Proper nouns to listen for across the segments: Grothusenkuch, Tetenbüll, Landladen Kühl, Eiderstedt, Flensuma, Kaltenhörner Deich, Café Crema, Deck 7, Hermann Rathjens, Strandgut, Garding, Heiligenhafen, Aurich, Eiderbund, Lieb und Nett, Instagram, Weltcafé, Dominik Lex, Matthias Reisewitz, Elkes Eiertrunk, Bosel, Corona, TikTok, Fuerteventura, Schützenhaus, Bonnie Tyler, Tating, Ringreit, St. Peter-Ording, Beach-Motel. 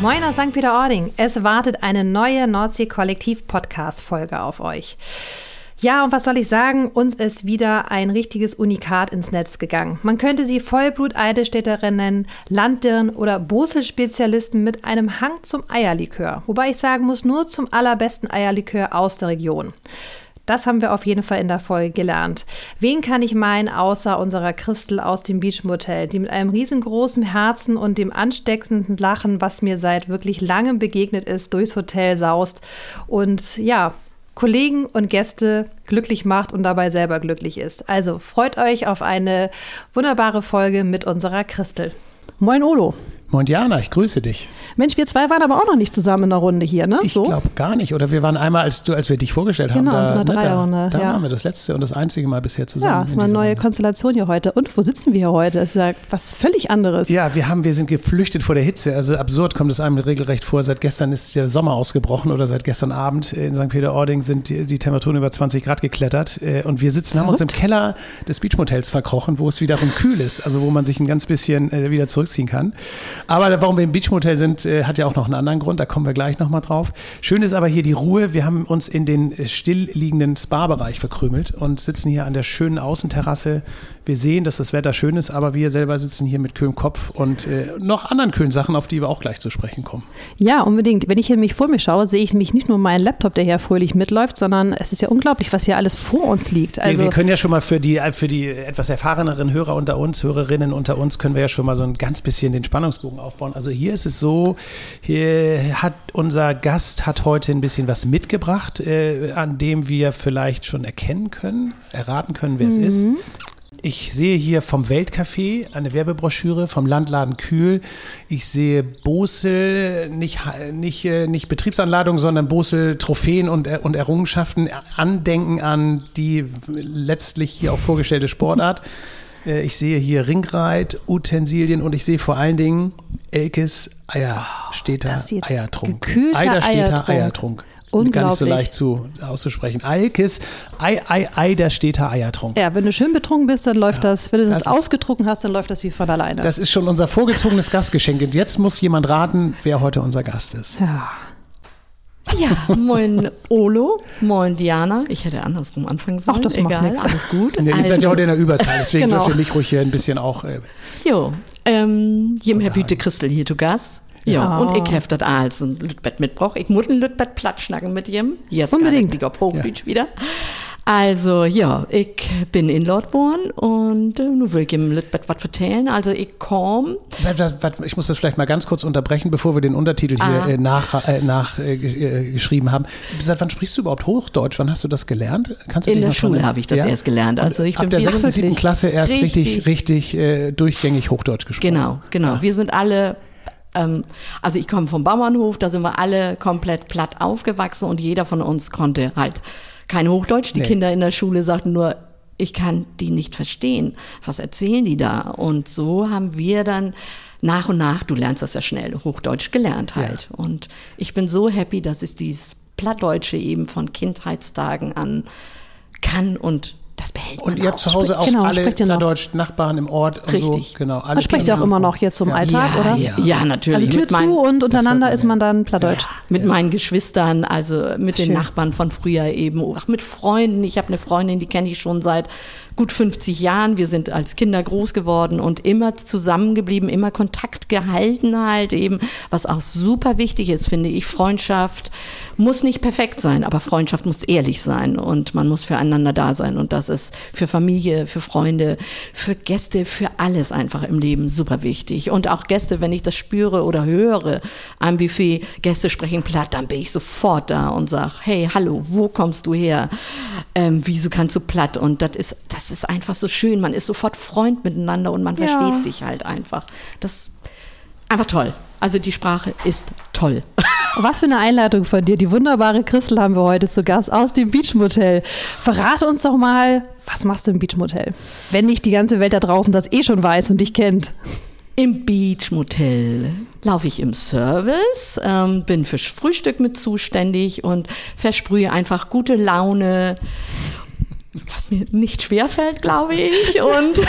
Moin aus St. Peter-Ording. Es wartet eine neue Nordsee-Kollektiv-Podcast-Folge auf euch. Ja, und was soll ich sagen? Uns ist wieder ein richtiges Unikat ins Netz gegangen. Man könnte sie Vollblut-Eiderstädterin nennen, Landdirn oder Bosel-Spezialisten mit einem Hang zum Eierlikör. Wobei ich sagen muss, nur zum allerbesten Eierlikör aus der Region. Das haben wir auf jeden Fall in der Folge gelernt. Wen kann ich meinen, außer unserer Christel aus dem Beach-Motel, die mit einem riesengroßen Herzen und dem ansteckenden Lachen, was mir seit wirklich langem begegnet ist, durchs Hotel saust und ja, Kollegen und Gäste glücklich macht und dabei selber glücklich ist. Also freut euch auf eine wunderbare Folge mit unserer Christel. Moin Olo. Moin Diana, ich grüße dich. Mensch, wir zwei waren aber auch noch nicht zusammen in der Runde hier, ne? Ich glaube gar nicht. Oder wir waren einmal, als wir dich vorgestellt haben. Genau, da, in so einer Dreierrunde. Da waren wir das letzte und das einzige Mal bisher zusammen. Ja, das ist mal eine neue Konstellation hier heute. Und wo sitzen wir hier heute? Das ist ja was völlig anderes. Ja, wir sind geflüchtet vor der Hitze. Also absurd kommt es einem regelrecht vor. Seit gestern ist der Sommer ausgebrochen oder seit gestern Abend in St. Peter-Ording sind die Temperaturen über 20 Grad geklettert. Und wir sitzen, haben uns im Keller des Beach-Motels verkrochen, wo es wiederum kühl ist. Also wo man sich ein ganz bisschen wieder zurückziehen kann. Aber warum wir im Beach-Motel sind, hat ja auch noch einen anderen Grund. Da kommen wir gleich nochmal drauf. Schön ist aber hier die Ruhe. Wir haben uns in den still liegenden Spa-Bereich verkrümelt und sitzen hier an der schönen Außenterrasse. Wir sehen, dass das Wetter schön ist, aber wir selber sitzen hier mit kühlem Kopf und noch anderen kühlen Sachen, auf die wir auch gleich zu sprechen kommen. Ja, unbedingt. Wenn ich hier mich vor mir schaue, sehe ich mich nicht nur meinen Laptop, der hier fröhlich mitläuft, sondern es ist ja unglaublich, was hier alles vor uns liegt. Also wir können ja schon mal für die etwas erfahreneren Hörer unter uns, Hörerinnen unter uns, können wir ja schon mal so ein ganz bisschen den Spannungsbogen aufbauen. Also hier ist es so, hier hat unser Gast heute ein bisschen was mitgebracht, an dem wir vielleicht schon erraten können, wer es ist. Ich sehe hier vom Weltcafé eine Werbebroschüre, vom Landladen Kühl. Ich sehe Bosel, nicht Betriebsanleitung, sondern Bosel Trophäen und Errungenschaften, Andenken an die letztlich hier auch vorgestellte Sportart. Ich sehe hier Ringreit, Utensilien und ich sehe vor allen Dingen Elkes Eierstädter Eiertrunk. Eiderstädter Eiertrunk. Unglaublich. Gar nicht so leicht auszusprechen. Elkes Eiderstädter Eiertrunk. Ja, wenn du schön betrunken bist, dann läuft das, wenn du das ausgetrunken hast, dann läuft das wie von alleine. Das ist schon unser vorgezogenes Gastgeschenk. Und jetzt muss jemand raten, wer heute unser Gast ist. Ja. Ja, moin Olo, moin Diana. Ich hätte andersrum anfangen sollen. Ach, das macht nichts, alles gut. Nee, ihr seid ja heute in der Überzahl, deswegen dürft ihr mich ruhig hier ein bisschen auch. Jem Herr Büte Christel hier zu Gast. Ja, und ich habe das als ein Lütbett mitgebracht. Ich muss ein Lütbett platschnacken mit jem. Jetzt unbedingt. Ich auf Hochdeutsch wieder. Also, ja, ich bin in Lord worden und nun will ich ihm was vertellen. Also, ich komme. Ich muss das vielleicht mal ganz kurz unterbrechen, bevor wir den Untertitel hier geschrieben haben. Seit wann sprichst du überhaupt Hochdeutsch? Wann hast du das gelernt? Kannst du in der Schule habe ich das erst gelernt. Also ich bin ab der 6. Klasse erst richtig durchgängig Hochdeutsch gesprochen. Genau. Ja. Wir sind alle. Also ich komme vom Bauernhof, da sind wir alle komplett platt aufgewachsen und jeder von uns konnte halt kein Hochdeutsch. Die Kinder in der Schule sagten nur, ich kann die nicht verstehen. Was erzählen die da? Und so haben wir dann nach und nach, du lernst das ja schnell, Hochdeutsch gelernt halt. Ja. Und ich bin so happy, dass ich dieses Plattdeutsche eben von Kindheitstagen an kann und das behält man. Und ihr habt zu Hause auch alle plattdeutschen Nachbarn im Ort und richtig. So. Genau, man spricht ja auch immer noch hier zum Alltag, oder? Ja, natürlich. Also Tür zu und untereinander ist man dann plattdeutsch. Ja, mit meinen Geschwistern, also mit den Nachbarn von früher eben, auch mit Freunden. Ich habe eine Freundin, die kenne ich schon seit gut 50 Jahren. Wir sind als Kinder groß geworden und immer zusammengeblieben, immer Kontakt gehalten halt eben, was auch super wichtig ist, finde ich. Freundschaft muss nicht perfekt sein, aber Freundschaft muss ehrlich sein und man muss füreinander da sein. Und das ist für Familie, für Freunde, für Gäste, für alles einfach im Leben super wichtig. Und auch Gäste, wenn ich das spüre oder höre am Buffet, Gäste sprechen platt, dann bin ich sofort da und sage, hey, hallo, wo kommst du her? Wieso kannst du platt? Und das ist einfach so schön. Man ist sofort Freund miteinander und man versteht sich halt einfach. Das ist einfach toll. Also die Sprache ist toll. Was für eine Einleitung von dir. Die wunderbare Christel haben wir heute zu Gast aus dem Beach-Motel. Verrate uns doch mal, was machst du im Beach-Motel? Wenn nicht die ganze Welt da draußen das schon weiß und dich kennt. Im Beach-Motel laufe ich im Service, bin fürs Frühstück mit zuständig und versprühe einfach gute Laune was mir nicht schwerfällt, glaube ich. Und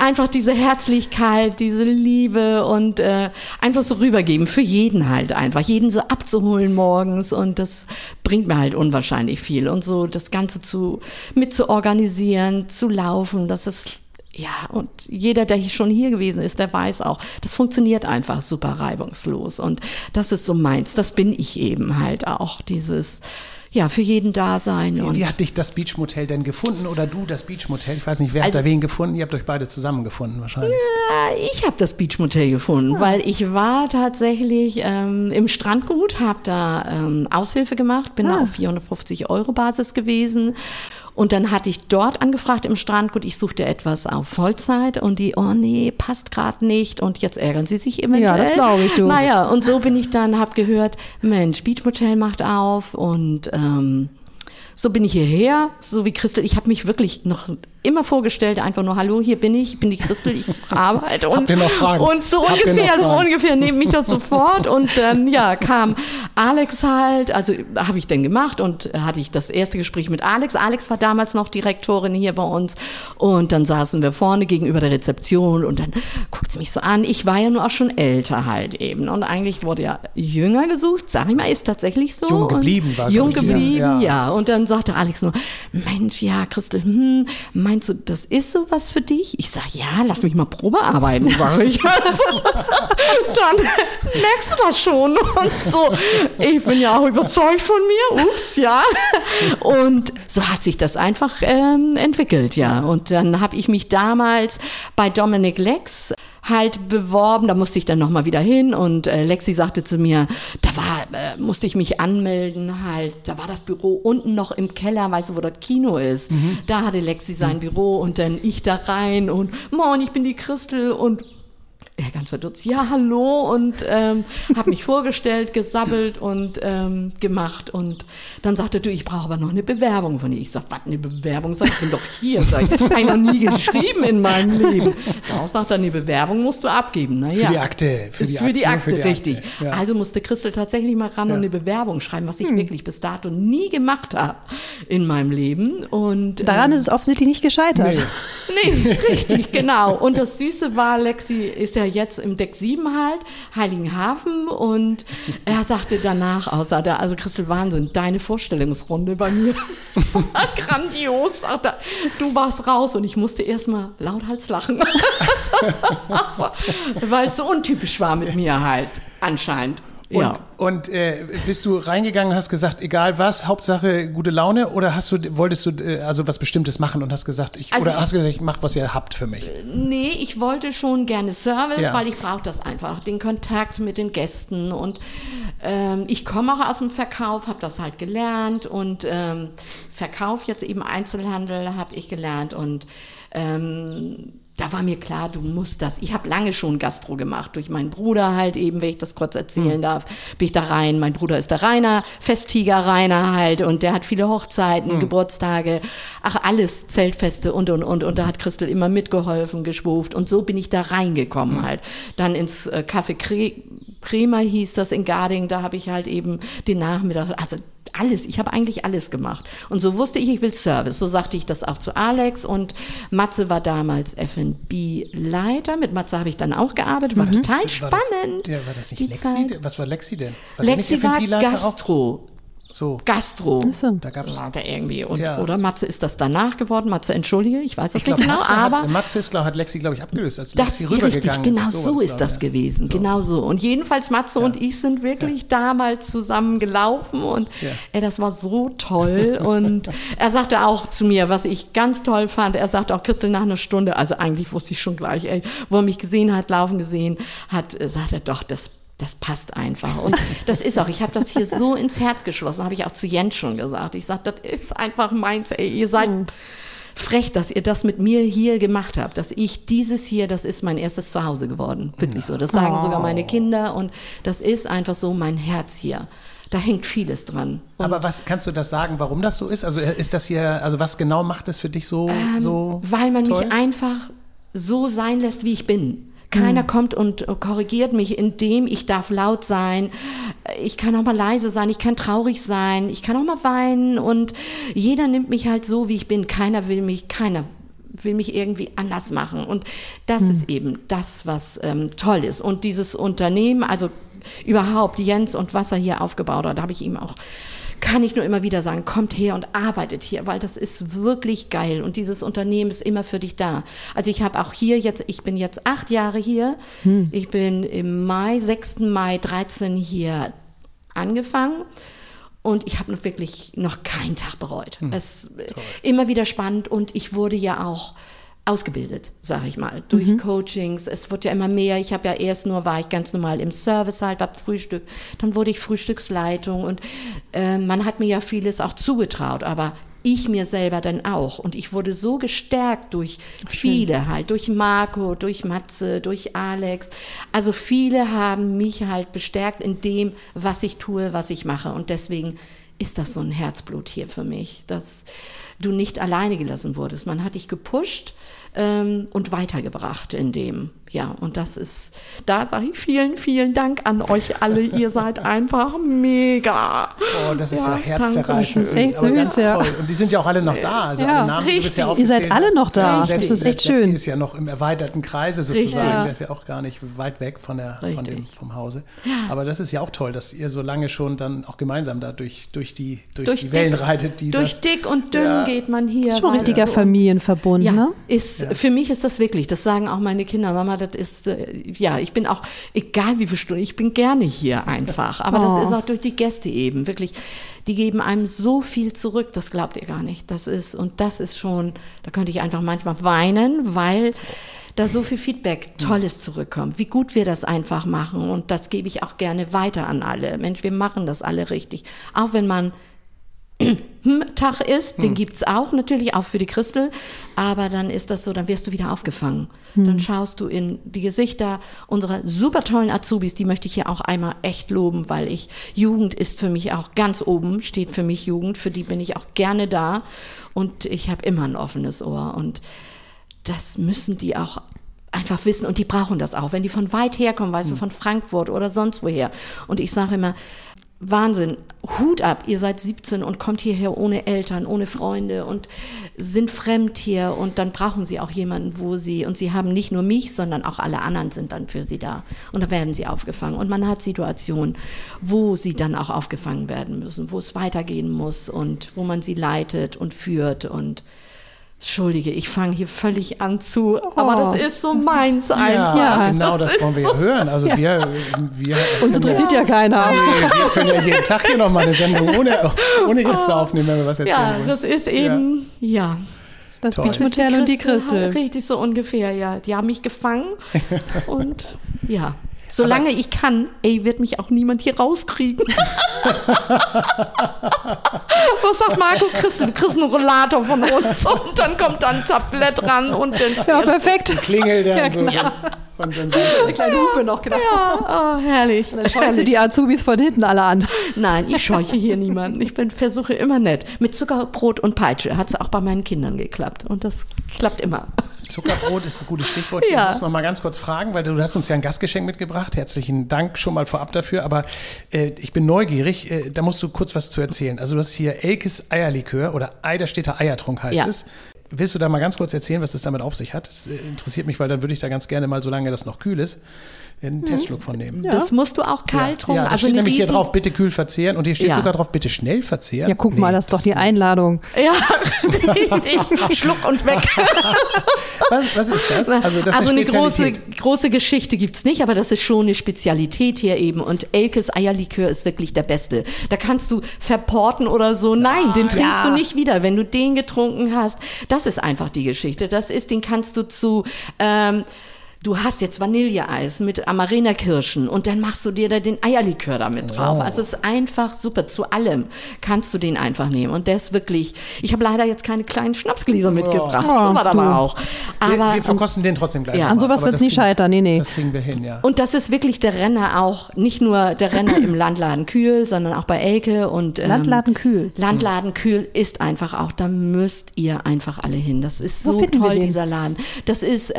einfach diese Herzlichkeit, diese Liebe und einfach so rübergeben, für jeden halt einfach, jeden so abzuholen morgens, und das bringt mir halt unwahrscheinlich viel. Und so das Ganze mit zu organisieren, zu laufen, das ist, ja, und jeder, der schon hier gewesen ist, der weiß auch, das funktioniert einfach super reibungslos, und das ist so meins, das bin ich eben halt auch, dieses, ja, für jeden da sein. Wie hat dich das Beach-Motel denn gefunden, oder du das Beach-Motel? Ich weiß nicht, wer hat da wen gefunden? Ihr habt euch beide zusammengefunden wahrscheinlich. Ja, ich habe das Beach-Motel gefunden, weil ich war tatsächlich im Strandgut, habe da Aushilfe gemacht, bin da auf 450 € Basis gewesen. Und dann hatte ich dort angefragt im Strandgut, ich suchte etwas auf Vollzeit, und die, oh nee, passt gerade nicht, und jetzt ärgern sie sich eventuell. Ja, das glaube ich, du. Naja, und so bin ich dann, hab gehört, Mensch, Beach-Motel macht auf, und so bin ich hierher, so wie Christel. Ich habe mich wirklich noch immer vorgestellt, einfach nur, hallo, hier bin ich bin die Christel, ich arbeite. Und, so ungefähr nehme mich das sofort. Und dann ja, kam Alex halt, also habe ich dann gemacht, und hatte ich das erste Gespräch mit Alex. Alex war damals noch Direktorin hier bei uns, und dann saßen wir vorne gegenüber der Rezeption, und dann guckt sie mich so an. Ich war ja nur auch schon älter halt eben, und eigentlich wurde ja jünger gesucht, sag ich mal, ist tatsächlich so. Jung geblieben war jung geblieben, ja. Und dann sagte Alex nur, Mensch, ja, Christel, meinst du, das ist sowas für dich? Ich sage, ja, lass mich mal Probe arbeiten, sage ich. Also, dann merkst du das schon. Und so, ich bin ja auch überzeugt von mir, ups, ja. Und so hat sich das einfach entwickelt, ja. Und dann habe ich mich damals bei Dominik Lex halt beworben, da musste ich dann nochmal wieder hin, und Lexi sagte zu mir, da war, musste ich mich anmelden halt, da war das Büro unten noch im Keller, weißt du, wo das Kino ist, da hatte Lexi sein Büro, und dann ich da rein, und moin, ich bin die Christel, und ja, ganz verdutzt, ja, hallo, und habe mich vorgestellt, gesabbelt und gemacht, und dann sagte du, ich brauche aber noch eine Bewerbung von dir. Ich sage, was, eine Bewerbung? Sag, ich bin doch hier, sag ich, habe ich noch nie geschrieben in meinem Leben. Darauf sagt er, eine Bewerbung musst du abgeben. Na ja, für die Akte. Für die Akte, richtig. Ja. Also musste Christel tatsächlich mal ran und eine Bewerbung schreiben, was ich wirklich bis dato nie gemacht habe in meinem Leben. Und daran ist es offensichtlich nicht gescheitert. Nee, richtig, genau. Und das Süße war, Lexi ist ja jetzt im Deck 7 halt, Heiligenhafen, und er sagte danach, also Christel, Wahnsinn, deine Vorstellungsrunde bei mir war grandios, sagte, du warst raus, und ich musste erstmal lauthals lachen, weil es so untypisch war mit mir halt, anscheinend. Und bist du reingegangen und hast gesagt, egal was, Hauptsache gute Laune, oder wolltest du also was Bestimmtes machen und hast gesagt, ich mach, was ihr habt für mich? Nee, ich wollte schon gerne Service, weil ich brauche das einfach, den Kontakt mit den Gästen, und ich komme auch aus dem Verkauf, habe das halt gelernt, und Verkauf jetzt eben Einzelhandel habe ich gelernt, und da war mir klar, du musst das. Ich habe lange schon Gastro gemacht, durch meinen Bruder halt eben, wenn ich das kurz erzählen darf, bin ich da rein. Mein Bruder ist der Rainer, Festtiger Rainer halt, und der hat viele Hochzeiten, Geburtstage, ach alles, Zeltfeste und da hat Christel immer mitgeholfen, geschwuft, und so bin ich da reingekommen halt. Dann ins Café Crema hieß das in Garding, da habe ich halt eben den Nachmittag, also alles, ich habe eigentlich alles gemacht. Und so wusste ich will Service. So sagte ich das auch zu Alex, und Matze war damals F&B-Leiter. Mit Matze habe ich dann auch gearbeitet. War total spannend. War das nicht Lexi? Zeit. Was war Lexi denn? Lexi war Gastro. So. Gastro. Da gab's irgendwie. Und, oder Matze ist das danach geworden. Matze, entschuldige, ich weiß es nicht genau. Matze hat Lexi, glaube ich, abgelöst, als Lexi rübergegangen ist. Genau so ist das gewesen. So. Genau so. Und jedenfalls Matze und ich sind wirklich damals zusammen gelaufen, und das war so toll. Und er sagte auch zu mir, was ich ganz toll fand, er sagte auch, Christel, nach einer Stunde, also eigentlich wusste ich schon gleich, wo er mich gesehen hat, laufen gesehen hat, sagt er, doch, das passt einfach. Und das ist auch, ich habe das hier so ins Herz geschlossen, habe ich auch zu Jens schon gesagt. Ich sage, das ist einfach meins, ey, ihr seid frech, dass ihr das mit mir hier gemacht habt, dass ich dieses hier, das ist mein erstes Zuhause geworden, wirklich so. Das sagen sogar meine Kinder, und das ist einfach so mein Herz hier. Da hängt vieles dran. Und aber was, kannst du das sagen, warum das so ist? Also ist das hier, also was genau macht das für dich so toll? Weil man mich einfach so sein lässt, wie ich bin. Keiner kommt und korrigiert mich, indem ich darf laut sein, ich kann auch mal leise sein, ich kann traurig sein, ich kann auch mal weinen und jeder nimmt mich halt so, wie ich bin. Keiner will mich irgendwie anders machen und das ist eben das, was toll ist. Und dieses Unternehmen, also überhaupt Jens und was er hier aufgebaut hat, da habe ich ihm auch, kann ich nur immer wieder sagen, kommt her und arbeitet hier, weil das ist wirklich geil und dieses Unternehmen ist immer für dich da. Also ich habe auch hier jetzt, ich bin jetzt 8 Jahre hier, ich bin im Mai, 6. Mai 13 hier angefangen. Und ich habe noch wirklich noch keinen Tag bereut. Es immer wieder spannend und ich wurde ja auch ausgebildet, sage ich mal, durch Coachings. Es wird ja immer mehr. Ich habe ja erst nur, war ich ganz normal im Service halt, hab Frühstück. Dann wurde ich Frühstücksleitung und man hat mir ja vieles auch zugetraut, aber ich mir selber dann auch. Und ich wurde so gestärkt durch viele halt, durch Marco, durch Matze, durch Alex. Also viele haben mich halt bestärkt in dem, was ich tue, was ich mache. Und deswegen ist das so ein Herzblut hier für mich, dass du nicht alleine gelassen wurdest. Man hat dich gepusht und weitergebracht in dem. Ja, und das ist, da sage ich vielen, vielen Dank an euch alle. Ihr seid einfach mega. Oh, das ist ja herzzerreißend. Das ist echt süß, ja. Toll. Und die sind ja auch alle noch da. Also alle Namen, du bist ja aufgezählt. Ihr seid alle noch da. Das ist echt schön. Die ist ja noch im erweiterten Kreise sozusagen. Ja. Der ist ja auch gar nicht weit weg vom Hause. Aber das ist ja auch toll, dass ihr so lange schon dann auch gemeinsam da durch die Wellen reitet. Durch dick und dünn geht man hier. Das ist schon ein richtiger Familienverbund, ne? Für mich ist das wirklich, das sagen auch meine Kinder, Mama, das ist, ich bin auch, egal wie viele Stunden, ich bin gerne hier einfach. Aber das ist auch durch die Gäste eben, wirklich, die geben einem so viel zurück, das glaubt ihr gar nicht. Das ist schon, da könnte ich einfach manchmal weinen, weil da so viel Feedback Tolles zurückkommt, wie gut wir das einfach machen. Und das gebe ich auch gerne weiter an alle. Mensch, wir machen das alle richtig. Auch wenn man Tag ist, den gibt's auch natürlich, auch für die Christel, aber dann ist das so, dann wirst du wieder aufgefangen. Dann schaust du in die Gesichter unserer super tollen Azubis, die möchte ich hier auch einmal echt loben, weil Jugend ist für mich auch ganz oben, steht für mich Jugend, für die bin ich auch gerne da und ich habe immer ein offenes Ohr und das müssen die auch einfach wissen und die brauchen das auch, wenn die von weit herkommen, weißt du, von Frankfurt oder sonst woher und ich sage immer, Wahnsinn, Hut ab, ihr seid 17 und kommt hierher ohne Eltern, ohne Freunde und sind fremd hier und dann brauchen sie auch jemanden, sie haben nicht nur mich, sondern auch alle anderen sind dann für sie da und da werden sie aufgefangen und man hat Situationen, wo sie dann auch aufgefangen werden müssen, wo es weitergehen muss und wo man sie leitet und führt und Entschuldige, ich fange hier völlig an zu, aber das ist so meins eigentlich. Ja, genau, das wollen wir ja hören. Also wir uns interessiert ja keiner. Wir können ja jeden Tag hier nochmal eine Sendung ohne Gäste aufnehmen, wenn wir was erzählen wollen. Ja, das ist eben, das Beach-Motel und die Christel. Richtig, so ungefähr, Die haben mich gefangen und solange ich kann, wird mich auch niemand hier rauskriegen. Was sagt Marco? Christel, du kriegst einen Rollator von uns und dann kommt da ein Tablett ran und dann perfekt. Klingel dann so. Genau. Und dann eine kleine Hupe noch, genau. Ja, herrlich. Und dann scheuchst du die Azubis von hinten alle an. Nein, ich scheuche hier niemanden. Ich versuche immer nett. Mit Zuckerbrot und Peitsche hat es auch bei meinen Kindern geklappt. Und das klappt immer. Zuckerbrot ist ein gutes Stichwort. Ich muss noch mal ganz kurz fragen, weil du hast uns ja ein Gastgeschenk mitgebracht. Herzlichen Dank schon mal vorab dafür. Aber ich bin neugierig. Da musst du kurz was zu erzählen. Also du hast hier Elkes Eierlikör oder Eiderstedter Eiertrunk heißt es. Willst du da mal ganz kurz erzählen, was das damit auf sich hat? Das interessiert mich, weil dann würde ich da ganz gerne mal, solange das noch kühl ist, einen Testschluck von nehmen. Das musst du auch kalt trinken. Da steht nämlich hier drauf, bitte kühl verzehren. Und hier steht sogar drauf, bitte schnell verzehren. Ja, guck mal, das ist doch die Einladung. Ja, Schluck und weg. Was ist das? Also eine große Geschichte gibt es nicht, aber das ist schon eine Spezialität hier eben. Und Elkes Eierlikör ist wirklich der beste. Da kannst du verporten oder so. Nein, den trinkst du nicht wieder, wenn du den getrunken hast. Das ist einfach die Geschichte. Den kannst du zu... du hast jetzt Vanilleeis mit Amarena-Kirschen und dann machst du dir da den Eierlikör damit drauf. Also es ist einfach super. Zu allem kannst du den einfach nehmen. Und das wirklich, ich habe leider jetzt keine kleinen Schnapsgläser mitgebracht. So war das aber auch. Aber, wir verkosten den trotzdem gleich. Ja, an sowas wird es nicht scheitern. Nee. Das kriegen wir hin, Und das ist wirklich der Renner auch, nicht nur der Renner im Landladen Kühl, sondern auch bei Elke und Landladen Kühl. Landladen Kühl ist einfach auch, da müsst ihr einfach alle hin. Das ist so toll, dieser Laden. Das ist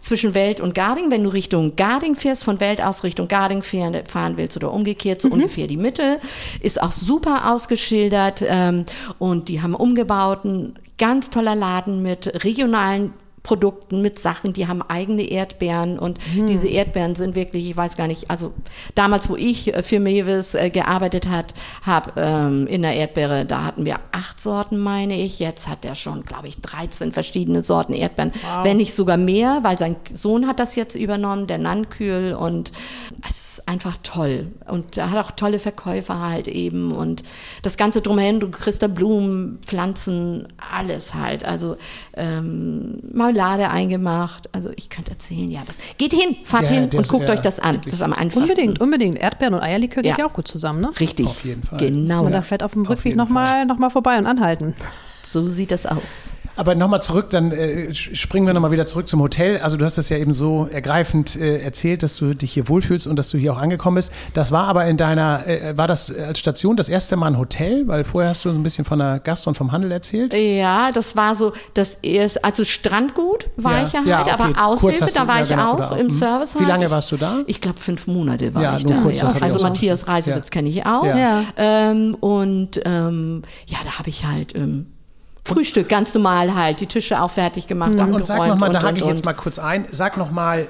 zwischen Welt Welt und Garding, wenn du Richtung Garding fährst, von Welt aus Richtung Garding fahren willst oder umgekehrt, so ungefähr die Mitte, ist auch super ausgeschildert und die haben umgebaut, ein ganz toller Laden mit regionalen Produkten, mit Sachen, die haben eigene Erdbeeren und diese Erdbeeren sind wirklich, ich weiß gar nicht, also damals, wo ich für Mewis gearbeitet habe, in der Erdbeere, da hatten wir 8 Sorten, meine ich, jetzt hat er schon, glaube ich, 13 verschiedene Sorten Erdbeeren, wow, wenn nicht sogar mehr, weil sein Sohn hat das jetzt übernommen, der Nankühl, und es ist einfach toll und er hat auch tolle Verkäufer halt eben und das Ganze drumherum, du kriegst da Blumen, Pflanzen, alles halt, also mal Lade eingemacht. Also ich könnte erzählen, ja, das geht hin, fahrt hin und guckt euch das an. Das ist am einfachsten. Unbedingt. Erdbeeren und Eierlikör geht ja auch gut zusammen, ne? Richtig. Auf jeden Fall. Genau. Dass man da vielleicht auf dem Rückweg nochmal vorbei und anhalten. So sieht das aus. Aber nochmal zurück, dann springen wir nochmal wieder zurück zum Hotel. Also du hast das ja eben so ergreifend erzählt, dass du dich hier wohlfühlst und dass du hier auch angekommen bist. Das war aber in deiner, war das als Station das erste Mal ein Hotel? Weil vorher hast du so ein bisschen von der Gast- und vom Handel erzählt. Ja, das war so, das erste, also Strandgut war ich halt, okay, aber Aushilfe, da war ich auch im Service. Wie lange warst du da? Ich glaube 5 Monate war ich da. Kurz, ja. Also Matthias Reisewitz kenne ich auch. Ja. Da habe ich halt Frühstück ganz normal halt, die Tische auch fertig gemacht, abgeräumt. Und sag nochmal, da hake ich jetzt mal kurz ein, sag nochmal,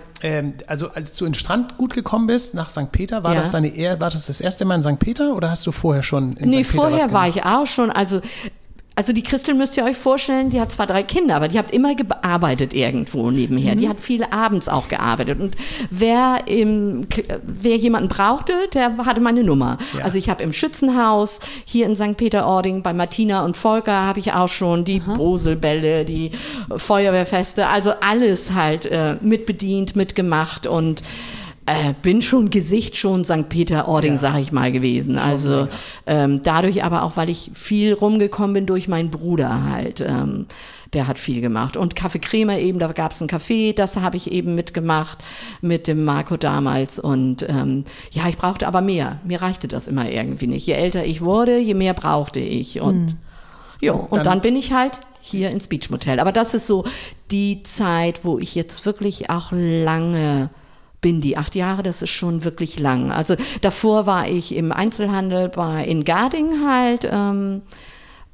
also als du in Strandgut gekommen bist, nach St. Peter, war das das erste Mal in St. Peter oder hast du vorher schon in St. Peter vorher war ich auch schon, also die Christel müsst ihr euch vorstellen, die hat zwar 3 Kinder, aber die hat immer gearbeitet irgendwo nebenher. Die hat viel abends auch gearbeitet. Und wer jemanden brauchte, der hatte meine Nummer. Ja. Also ich habe im Schützenhaus, hier in St. Peter-Ording, bei Martina und Volker habe ich auch schon die Broselbälle, die Feuerwehrfeste, also alles halt mitbedient, mitgemacht und bin schon Gesicht schon St. Peter-Ording, sag ich mal, gewesen. Also dadurch aber auch, weil ich viel rumgekommen bin durch meinen Bruder halt. Der hat viel gemacht. Und Café Crema eben, da gab es ein Café, das habe ich eben mitgemacht mit dem Marco damals. Und ich brauchte aber mehr. Mir reichte das immer irgendwie nicht. Je älter ich wurde, je mehr brauchte ich. Und dann bin ich halt hier ins Beach-Motel. Aber das ist so die Zeit, wo ich jetzt wirklich auch lange bin, die 8 Jahre, das ist schon wirklich lang. Also davor war ich im Einzelhandel in Garding halt,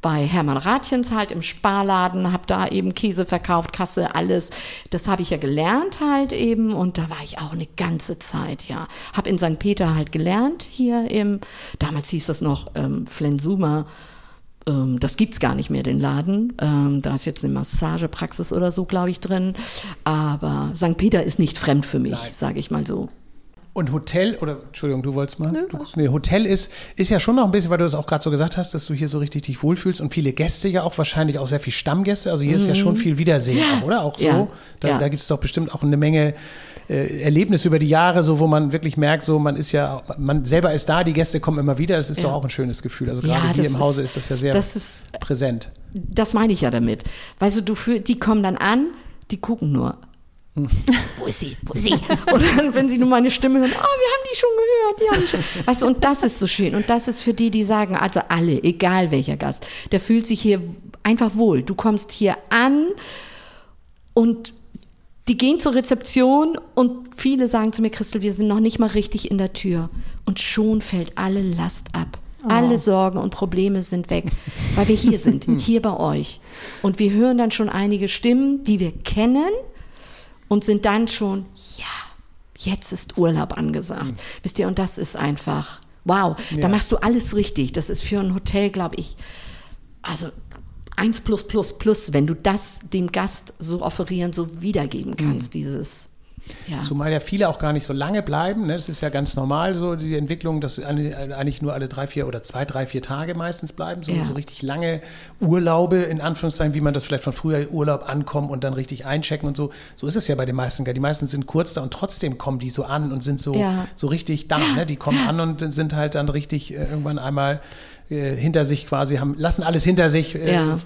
bei Hermann Rathjens halt im Sparladen, habe da eben Käse verkauft, Kasse, alles. Das habe ich ja gelernt halt eben und da war ich auch eine ganze Zeit, ja. Habe in St. Peter halt gelernt hier damals hieß das noch Flensuma. Das gibt's gar nicht mehr, den Laden. Da ist jetzt eine Massagepraxis oder so, glaube ich, drin. Aber St. Peter ist nicht fremd für mich, sage ich mal so. Und Hotel, oder Entschuldigung, du wolltest mal? Nö, Hotel ist ja schon noch ein bisschen, weil du das auch gerade so gesagt hast, dass du hier so richtig dich wohlfühlst und viele Gäste ja auch, wahrscheinlich auch sehr viel Stammgäste. Also hier ist ja schon viel Wiedersehen, oder? Auch so. Ja. Da gibt es doch bestimmt auch eine Menge Erlebnisse über die Jahre, so wo man wirklich merkt, so man selber ist da, die Gäste kommen immer wieder. Das ist doch auch ein schönes Gefühl. Also gerade hier im Hause ist das ja sehr präsent. Das meine ich ja damit. Weißt du, die kommen dann an, die gucken nur. Wo ist sie? Wo ist sie? Und dann, wenn sie nur meine Stimme hören, wir haben die schon gehört, Weißt du, und das ist so schön. Und das ist für die, die sagen, also alle, egal welcher Gast, der fühlt sich hier einfach wohl. Du kommst hier an und die gehen zur Rezeption und viele sagen zu mir, Christel, wir sind noch nicht mal richtig in der Tür. Und schon fällt alle Last ab. Alle Sorgen und Probleme sind weg, weil wir hier sind, hier bei euch. Und wir hören dann schon einige Stimmen, die wir kennen, und sind dann schon, jetzt ist Urlaub angesagt. Wisst ihr, und das ist einfach, wow, da machst du alles richtig. Das ist für ein Hotel, glaube ich, also 1+++, wenn du das dem Gast so offerieren, so wiedergeben kannst, dieses. Ja. Zumal ja viele auch gar nicht so lange bleiben, ne? Das ist ja ganz normal so, die Entwicklung, dass eigentlich nur alle 3, 4 oder 2, 3, 4 Tage meistens bleiben, so richtig lange Urlaube, in Anführungszeichen, wie man das vielleicht von früher, Urlaub ankommen und dann richtig einchecken und so. So ist es ja bei den meisten. Die meisten sind kurz da und trotzdem kommen die so an und sind so richtig da, ne? Die kommen an und sind halt dann richtig irgendwann einmal hinter sich quasi haben, lassen alles hinter sich,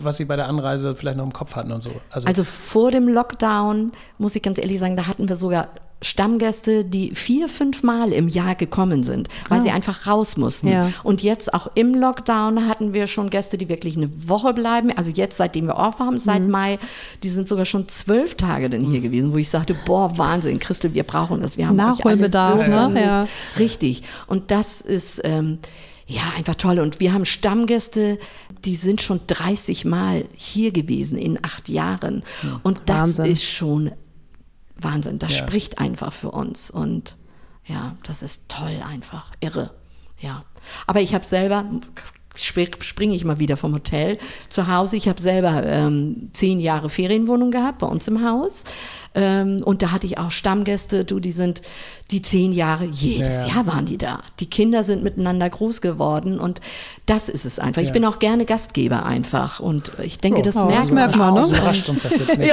was sie bei der Anreise vielleicht noch im Kopf hatten und so. Also vor dem Lockdown, muss ich ganz ehrlich sagen, da hatten wir sogar Stammgäste, die 4-5 Mal im Jahr gekommen sind, weil sie einfach raus mussten. Ja. Und jetzt auch im Lockdown hatten wir schon Gäste, die wirklich eine Woche bleiben. Also jetzt, seitdem wir off haben, seit Mai, die sind sogar schon 12 Tage denn hier gewesen, wo ich sagte, boah, Wahnsinn, Christel, wir brauchen das. Wir haben Nachholbedarf, ne? Ja. Richtig. Und das ist ja einfach toll. Und wir haben Stammgäste, die sind schon 30 Mal hier gewesen in 8 Jahren. Und das ist schon Wahnsinn, das spricht einfach für uns und ja, das ist toll einfach, irre, ja. Aber ich habe selber, springe ich mal wieder vom Hotel zu Hause, ich habe selber 10 Jahre Ferienwohnung gehabt bei uns im Haus und da hatte ich auch Stammgäste, die sind die 10 Jahre, jedes Jahr waren die da. Die Kinder sind miteinander groß geworden und das ist es einfach. Ich bin auch gerne Gastgeber einfach und ich denke, das merkt man auch. Überrascht uns das jetzt nicht.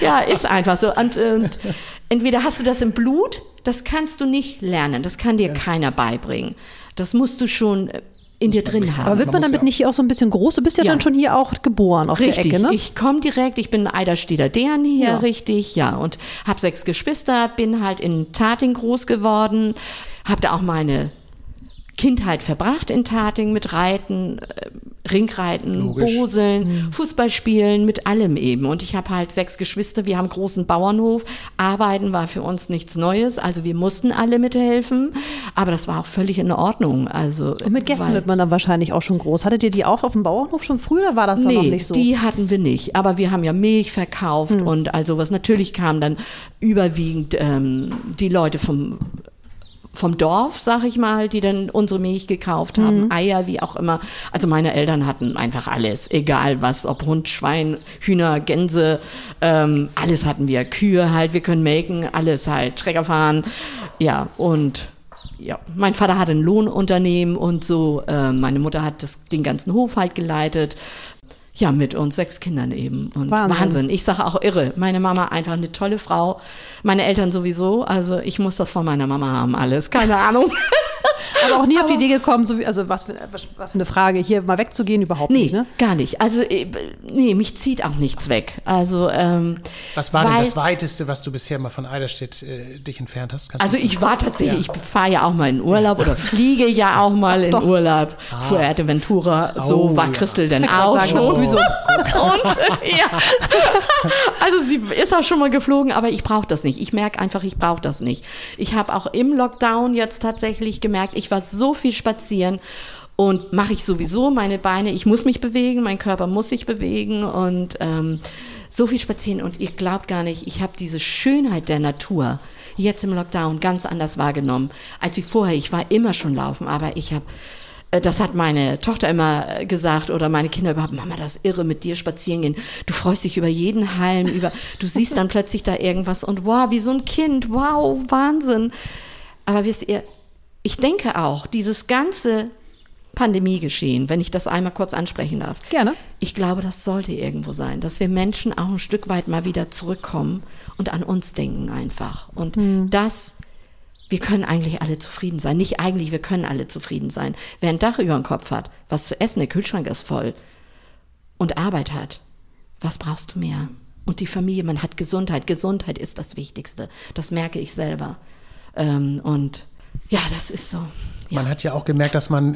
Ja, ist einfach so. Und entweder hast du das im Blut, das kannst du nicht lernen, das kann dir keiner beibringen. Das musst du schon in dir drin haben. Aber wird man damit nicht hier auch so ein bisschen groß? Du bist ja dann schon hier auch geboren auf der Ecke, ne? Ich komme direkt, ich bin ein Eiderstedter Dern hier, richtig, und habe 6 Geschwister, bin halt in Tating groß geworden, habe da auch meine Kindheit verbracht in Tating mit Reiten, Ringreiten, logisch. Boseln, Fußballspielen, mit allem eben. Und ich habe halt 6 Geschwister, wir haben einen großen Bauernhof. Arbeiten war für uns nichts Neues, also wir mussten alle mithelfen. Aber das war auch völlig in Ordnung. Also, und mit Gästen wird man dann wahrscheinlich auch schon groß. Hattet ihr die auch auf dem Bauernhof schon früher oder war das dann noch nicht so? Die hatten wir nicht. Aber wir haben ja Milch verkauft und all sowas. Natürlich kamen dann überwiegend die Leute vom Dorf, sag ich mal, die dann unsere Milch gekauft haben, Eier, wie auch immer. Also meine Eltern hatten einfach alles, egal was, ob Hund, Schwein, Hühner, Gänse, alles hatten wir, Kühe halt, wir können melken, alles halt, Trecker fahren, mein Vater hatte ein Lohnunternehmen und so, meine Mutter hat den ganzen Hof halt geleitet. Ja, mit uns 6 Kindern eben. Und Wahnsinn. Ich sage auch irre. Meine Mama einfach eine tolle Frau. Meine Eltern sowieso. Also ich muss das von meiner Mama haben alles. Keine Ahnung. Aber auch nie auf die Idee gekommen, was für eine Frage, hier mal wegzugehen überhaupt nicht. Ne? Gar nicht. Also mich zieht auch nichts weg. Also was war denn das Weiteste, was du bisher mal von Eiderstedt dich entfernt hast? Ich fahre ja auch mal in Urlaub oder fliege ja auch mal in Urlaub. Fuerteventura, so war Christel denn auch schon. Also sie ist auch schon mal geflogen, aber ich brauche das nicht. Ich merke einfach, ich brauche das nicht. Ich habe auch im Lockdown jetzt tatsächlich gemerkt, ich war so viel spazieren und mache ich sowieso meine Beine. Ich muss mich bewegen, mein Körper muss sich bewegen und so viel spazieren. Und ihr glaubt gar nicht, ich habe diese Schönheit der Natur jetzt im Lockdown ganz anders wahrgenommen als ich vorher. Ich war immer schon laufen, aber das hat meine Tochter immer gesagt oder meine Kinder überhaupt, Mama, das ist irre, mit dir spazieren gehen. Du freust dich über jeden Halm, du siehst dann plötzlich da irgendwas und wow, wie so ein Kind, wow, Wahnsinn. Aber wisst ihr, ich denke auch, dieses ganze Pandemiegeschehen, wenn ich das einmal kurz ansprechen darf. Gerne. Ich glaube, das sollte irgendwo sein, dass wir Menschen auch ein Stück weit mal wieder zurückkommen und an uns denken einfach. Und wir können eigentlich alle zufrieden sein. Nicht eigentlich, wir können alle zufrieden sein. Wer ein Dach über dem Kopf hat, was zu essen, der Kühlschrank ist voll und Arbeit hat, was brauchst du mehr? Und die Familie, man hat Gesundheit. Gesundheit ist das Wichtigste. Das merke ich selber. Und ja, das ist so. Ja. Man hat ja auch gemerkt, dass man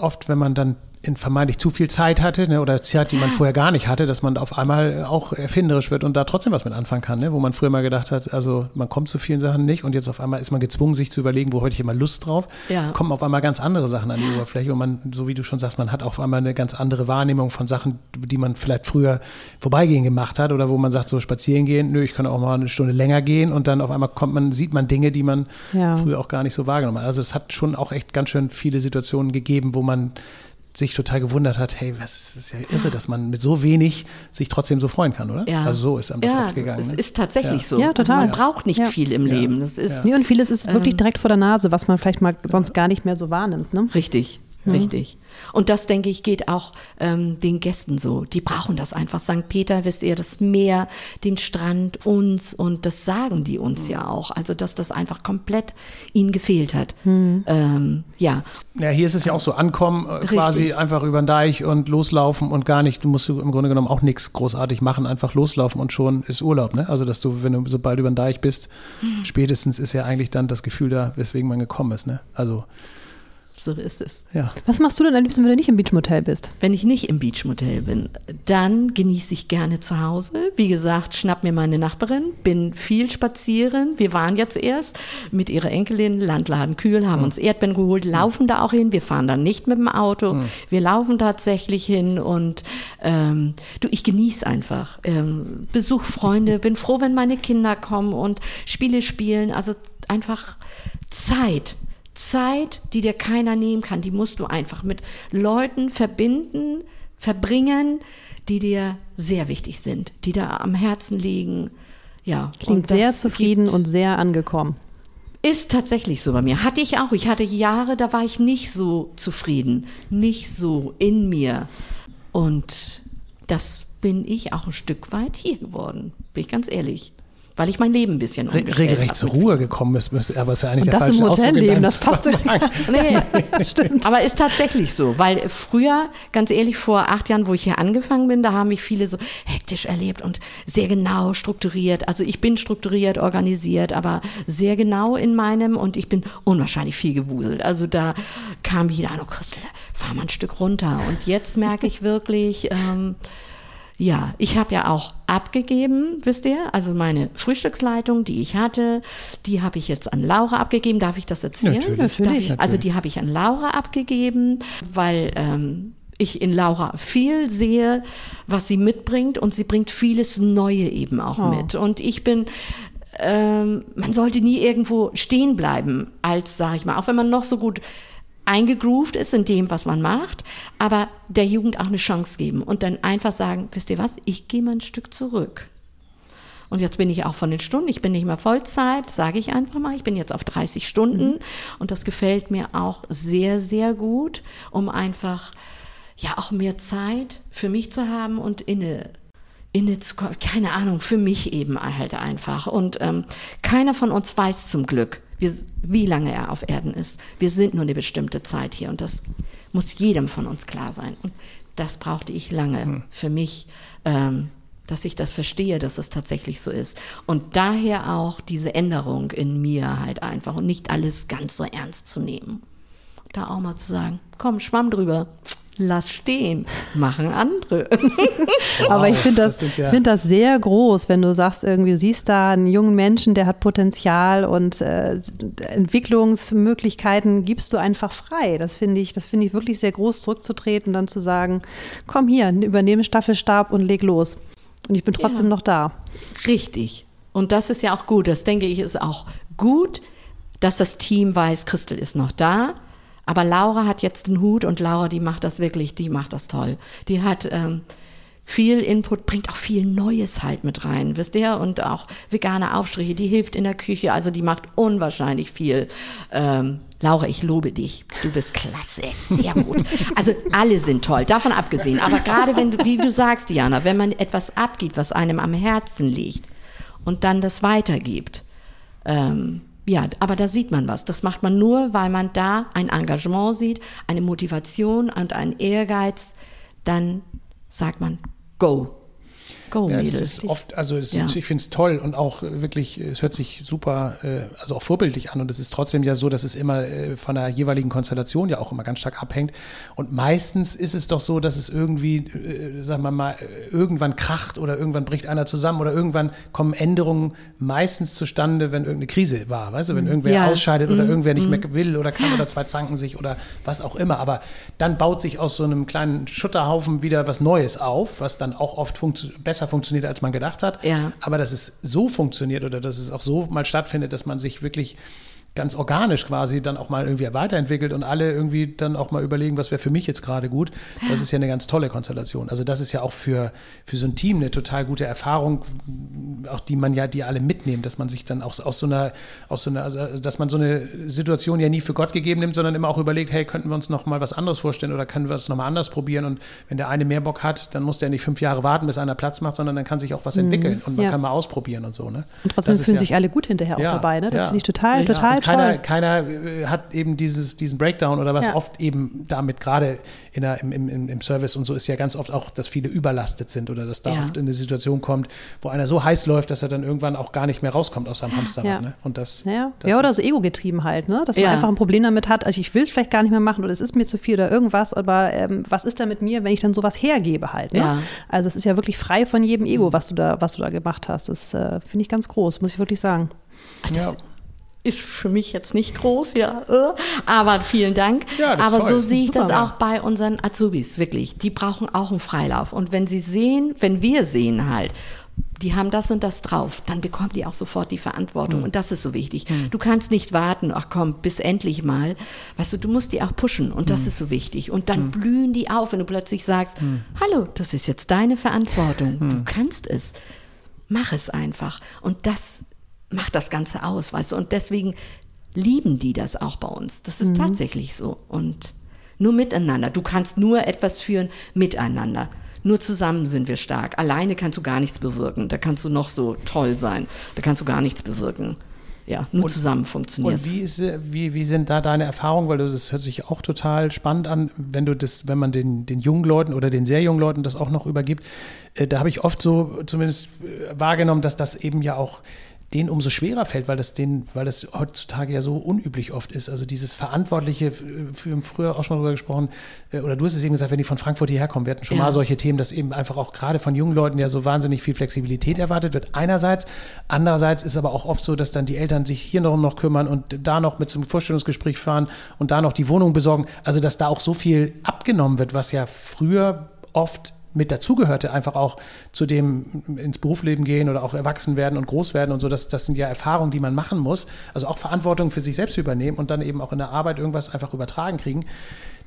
oft, wenn man dann vermeintlich zu viel Zeit hatte, ne, oder Zeit, die man vorher gar nicht hatte, dass man auf einmal auch erfinderisch wird und da trotzdem was mit anfangen kann, ne, wo man früher mal gedacht hat, also man kommt zu vielen Sachen nicht und jetzt auf einmal ist man gezwungen, sich zu überlegen, wo hätte ich immer Lust drauf, kommen auf einmal ganz andere Sachen an die Oberfläche und man, so wie du schon sagst, man hat auf einmal eine ganz andere Wahrnehmung von Sachen, die man vielleicht früher vorbeigehen gemacht hat oder wo man sagt, so spazieren gehen, ich kann auch mal eine Stunde länger gehen und dann auf einmal sieht man Dinge, die man früher auch gar nicht so wahrgenommen hat. Also es hat schon auch echt ganz schön viele Situationen gegeben, wo man sich total gewundert hat, hey, das ist ja irre, dass man mit so wenig sich trotzdem so freuen kann, oder? Ja. Also so ist einem das oft gegangen. Es ist tatsächlich so. Ja, total. Also man braucht nicht viel im Leben. Das ist, und vieles ist wirklich direkt vor der Nase, was man vielleicht mal sonst gar nicht mehr so wahrnimmt. Ne? Richtig. Richtig. Und das, denke ich, geht auch den Gästen so. Die brauchen das einfach. St. Peter, wisst ihr, das Meer, den Strand, uns, und das sagen die uns ja auch. Also, dass das einfach komplett ihnen gefehlt hat. Ja, hier ist es ja auch so, ankommen, quasi einfach über den Deich und loslaufen und gar nicht, du musst im Grunde genommen auch nichts großartig machen, einfach loslaufen und schon ist Urlaub, ne? Also, dass du, wenn du sobald über den Deich bist, spätestens ist ja eigentlich dann das Gefühl da, weswegen man gekommen ist, ne? Also, so ist es. Ja. Was machst du denn am liebsten, wenn du nicht im Beach-Motel bist? Wenn ich nicht im Beach-Motel bin, dann genieße ich gerne zu Hause. Wie gesagt, schnapp mir meine Nachbarin, bin viel spazieren. Wir waren jetzt erst mit ihrer Enkelin Landladen Kühl, haben uns Erdbeeren geholt, laufen da auch hin. Wir fahren da nicht mit dem Auto. Wir laufen tatsächlich hin und ich genieße einfach. Besuch Freunde, bin froh, wenn meine Kinder kommen und Spiele spielen. Also einfach Zeit, die dir keiner nehmen kann, die musst du einfach mit Leuten verbringen, die dir sehr wichtig sind, die da am Herzen liegen. Ja, klingt sehr zufrieden und sehr angekommen. Ist tatsächlich so bei mir. Hatte ich auch. Ich hatte Jahre, da war ich nicht so zufrieden, nicht so in mir. Und das bin ich auch ein Stück weit hier geworden, bin ich ganz ehrlich. Weil ich mein Leben ein bisschen umgestellt habe. Regelrecht zur Ruhe gekommen ist, aber ist ja eigentlich der falsche Ausdruck. Das im Hotelleben, das passt nicht. Nee, stimmt. Aber ist tatsächlich so, weil früher, ganz ehrlich, vor 8 Jahren, wo ich hier angefangen bin, da haben mich viele so hektisch erlebt und sehr genau strukturiert. Also ich bin strukturiert, organisiert, aber sehr genau in meinem, und ich bin unwahrscheinlich viel gewuselt. Also da kam jeder an, oh Christel, fahr mal ein Stück runter. Und jetzt merke ich wirklich, ja, ich habe ja auch abgegeben, wisst ihr, also meine Frühstücksleitung, die ich hatte, die habe ich jetzt an Laura abgegeben. Darf ich das erzählen? Natürlich. Also die habe ich an Laura abgegeben, weil ich in Laura viel sehe, was sie mitbringt, und sie bringt vieles Neue eben auch mit. Und ich bin, man sollte nie irgendwo stehen bleiben, als, sage ich mal, auch wenn man noch so gut eingegroovt ist in dem, was man macht, aber der Jugend auch eine Chance geben und dann einfach sagen, wisst ihr was, ich gehe mal ein Stück zurück. Und jetzt bin ich auch von den Stunden, ich bin nicht mehr Vollzeit, sage ich einfach mal, ich bin jetzt auf 30 Stunden und das gefällt mir auch sehr, sehr gut, um einfach ja auch mehr Zeit für mich zu haben und inne zu kommen, keine Ahnung, für mich eben halt einfach. Und keiner von uns weiß zum Glück, wie lange er auf Erden ist. Wir sind nur eine bestimmte Zeit hier und das muss jedem von uns klar sein. Und das brauchte ich lange für mich, dass ich das verstehe, dass es tatsächlich so ist. Und daher auch diese Änderung in mir halt einfach und nicht alles ganz so ernst zu nehmen. Da auch mal zu sagen, komm, schwamm drüber. Lass stehen, machen andere. Wow, aber ich finde das sehr groß, wenn du sagst, irgendwie siehst da einen jungen Menschen, der hat Potenzial und Entwicklungsmöglichkeiten gibst du einfach frei. Das finde ich wirklich sehr groß, zurückzutreten und dann zu sagen, komm hier, übernehme Staffelstab und leg los. Und ich bin trotzdem noch da. Richtig. Und das ist ja auch gut. Das, denke ich, ist auch gut, dass das Team weiß, Christel ist noch da. Aber Laura hat jetzt den Hut und Laura, die macht das wirklich, die macht das toll. Die hat viel Input, bringt auch viel Neues halt mit rein, wisst ihr? Und auch vegane Aufstriche, die hilft in der Küche, also die macht unwahrscheinlich viel. Laura, ich lobe dich, du bist klasse, sehr gut. Also alle sind toll, davon abgesehen. Aber gerade, wie du sagst, Diana, wenn man etwas abgibt, was einem am Herzen liegt und dann das weitergibt, ja, aber da sieht man was. Das macht man nur, weil man da ein Engagement sieht, eine Motivation und einen Ehrgeiz. Dann sagt man, go. Go, ja, Mädels. Das ist oft, also ich finde es toll und auch wirklich, es hört sich super, also auch vorbildlich an, und es ist trotzdem ja so, dass es immer von der jeweiligen Konstellation ja auch immer ganz stark abhängt, und meistens ist es doch so, dass es irgendwie, sagen wir mal, irgendwann kracht oder irgendwann bricht einer zusammen oder irgendwann kommen Änderungen meistens zustande, wenn irgendeine Krise war, weißt du, wenn irgendwer ausscheidet oder irgendwer nicht mehr will oder kann oder zwei zanken sich oder was auch immer, aber dann baut sich aus so einem kleinen Schutterhaufen wieder was Neues auf, was dann auch oft besser funktioniert, als man gedacht hat. Ja. Aber dass es so funktioniert oder dass es auch so mal stattfindet, dass man sich wirklich ganz organisch quasi dann auch mal irgendwie weiterentwickelt und alle irgendwie dann auch mal überlegen, was wäre für mich jetzt gerade gut. Das ist ja eine ganz tolle Konstellation. Also das ist ja auch für so ein Team eine total gute Erfahrung, auch die man ja, die alle mitnehmen, dass man sich dann auch aus so einer, also dass man so eine Situation ja nie für Gott gegeben nimmt, sondern immer auch überlegt, hey, könnten wir uns noch mal was anderes vorstellen oder können wir es noch mal anders probieren? Und wenn der eine mehr Bock hat, dann muss der nicht 5 Jahre warten, bis einer Platz macht, sondern dann kann sich auch was entwickeln und man kann mal ausprobieren und so. Ne? Und trotzdem fühlen sich alle gut hinterher auch dabei. Ne? Das finde ich total toll. Keiner hat eben diesen Breakdown oder was oft eben damit gerade im Service und so ist ja ganz oft auch, dass viele überlastet sind oder dass da oft in eine Situation kommt, wo einer so heiß läuft, dass er dann irgendwann auch gar nicht mehr rauskommt aus seinem Hamsterrad. Ja. Ne? Und das oder so egogetrieben halt, ne? Dass man einfach ein Problem damit hat, also ich will es vielleicht gar nicht mehr machen oder es ist mir zu viel oder irgendwas, aber was ist da mit mir, wenn ich dann sowas hergebe halt. Ne? Ja. Also es ist ja wirklich frei von jedem Ego, was du da gemacht hast. Das finde ich ganz groß, muss ich wirklich sagen. Ach, ist für mich jetzt nicht groß, ja, aber vielen Dank. Ja, aber so sehe ich das auch bei unseren Azubis, wirklich. Die brauchen auch einen Freilauf. Und wenn wir sehen halt, die haben das und das drauf, dann bekommen die auch sofort die Verantwortung. Und das ist so wichtig. Du kannst nicht warten, ach komm, bis endlich mal. Weißt du, du musst die auch pushen und das ist so wichtig. Und dann blühen die auf, wenn du plötzlich sagst, hallo, das ist jetzt deine Verantwortung. Du kannst es. Mach es einfach. Und das macht das Ganze aus, weißt du, und deswegen lieben die das auch bei uns. Das ist tatsächlich so und nur miteinander. Du kannst nur etwas führen miteinander. Nur zusammen sind wir stark. Alleine kannst du gar nichts bewirken. Da kannst du noch so toll sein. Da kannst du gar nichts bewirken. Ja, nur zusammen funktioniert es. Und wie sind da deine Erfahrungen? Weil das hört sich auch total spannend an, wenn man den jungen Leuten oder den sehr jungen Leuten das auch noch übergibt. Da habe ich oft so zumindest wahrgenommen, dass das eben ja auch denen umso schwerer fällt, weil das heutzutage ja so unüblich oft ist. Also dieses Verantwortliche, wir haben früher auch schon mal drüber gesprochen, oder du hast es eben gesagt, wenn die von Frankfurt hierher kommen, wir hatten schon mal solche Themen, dass eben einfach auch gerade von jungen Leuten ja so wahnsinnig viel Flexibilität erwartet wird, einerseits. Andererseits ist aber auch oft so, dass dann die Eltern sich hier noch kümmern und da noch mit zum Vorstellungsgespräch fahren und da noch die Wohnung besorgen. Also dass da auch so viel abgenommen wird, was ja früher oft mit dazugehörte, einfach auch zu dem ins Berufsleben gehen oder auch erwachsen werden und groß werden und so. Das sind ja Erfahrungen, die man machen muss. Also auch Verantwortung für sich selbst übernehmen und dann eben auch in der Arbeit irgendwas einfach übertragen kriegen.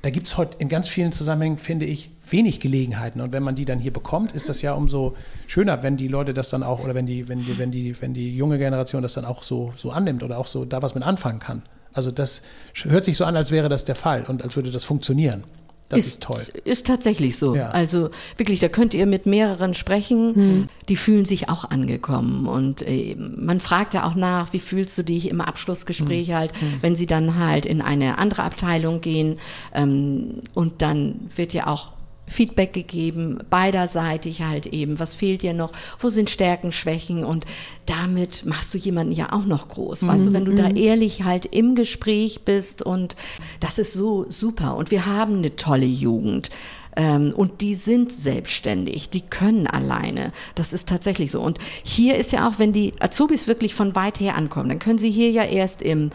Da gibt es heute in ganz vielen Zusammenhängen, finde ich, wenig Gelegenheiten. Und wenn man die dann hier bekommt, ist das ja umso schöner, wenn die Leute das dann auch, oder wenn die junge Generation das dann auch so annimmt oder auch so da was mit anfangen kann. Also das hört sich so an, als wäre das der Fall und als würde das funktionieren. Das ist toll. Ist tatsächlich so. Ja. Also wirklich, da könnt ihr mit mehreren sprechen, die fühlen sich auch angekommen. Und man fragt ja auch nach, wie fühlst du dich im Abschlussgespräch halt, wenn sie dann halt in eine andere Abteilung gehen. Und dann wird ja auch Feedback gegeben, beiderseitig halt eben, was fehlt dir noch, wo sind Stärken, Schwächen, und damit machst du jemanden ja auch noch groß, weißt du, wenn du da ehrlich halt im Gespräch bist, und das ist so super und wir haben eine tolle Jugend. Und die sind selbstständig, die können alleine. Das ist tatsächlich so. Und hier ist ja auch, wenn die Azubis wirklich von weit her ankommen, dann können sie hier ja erst im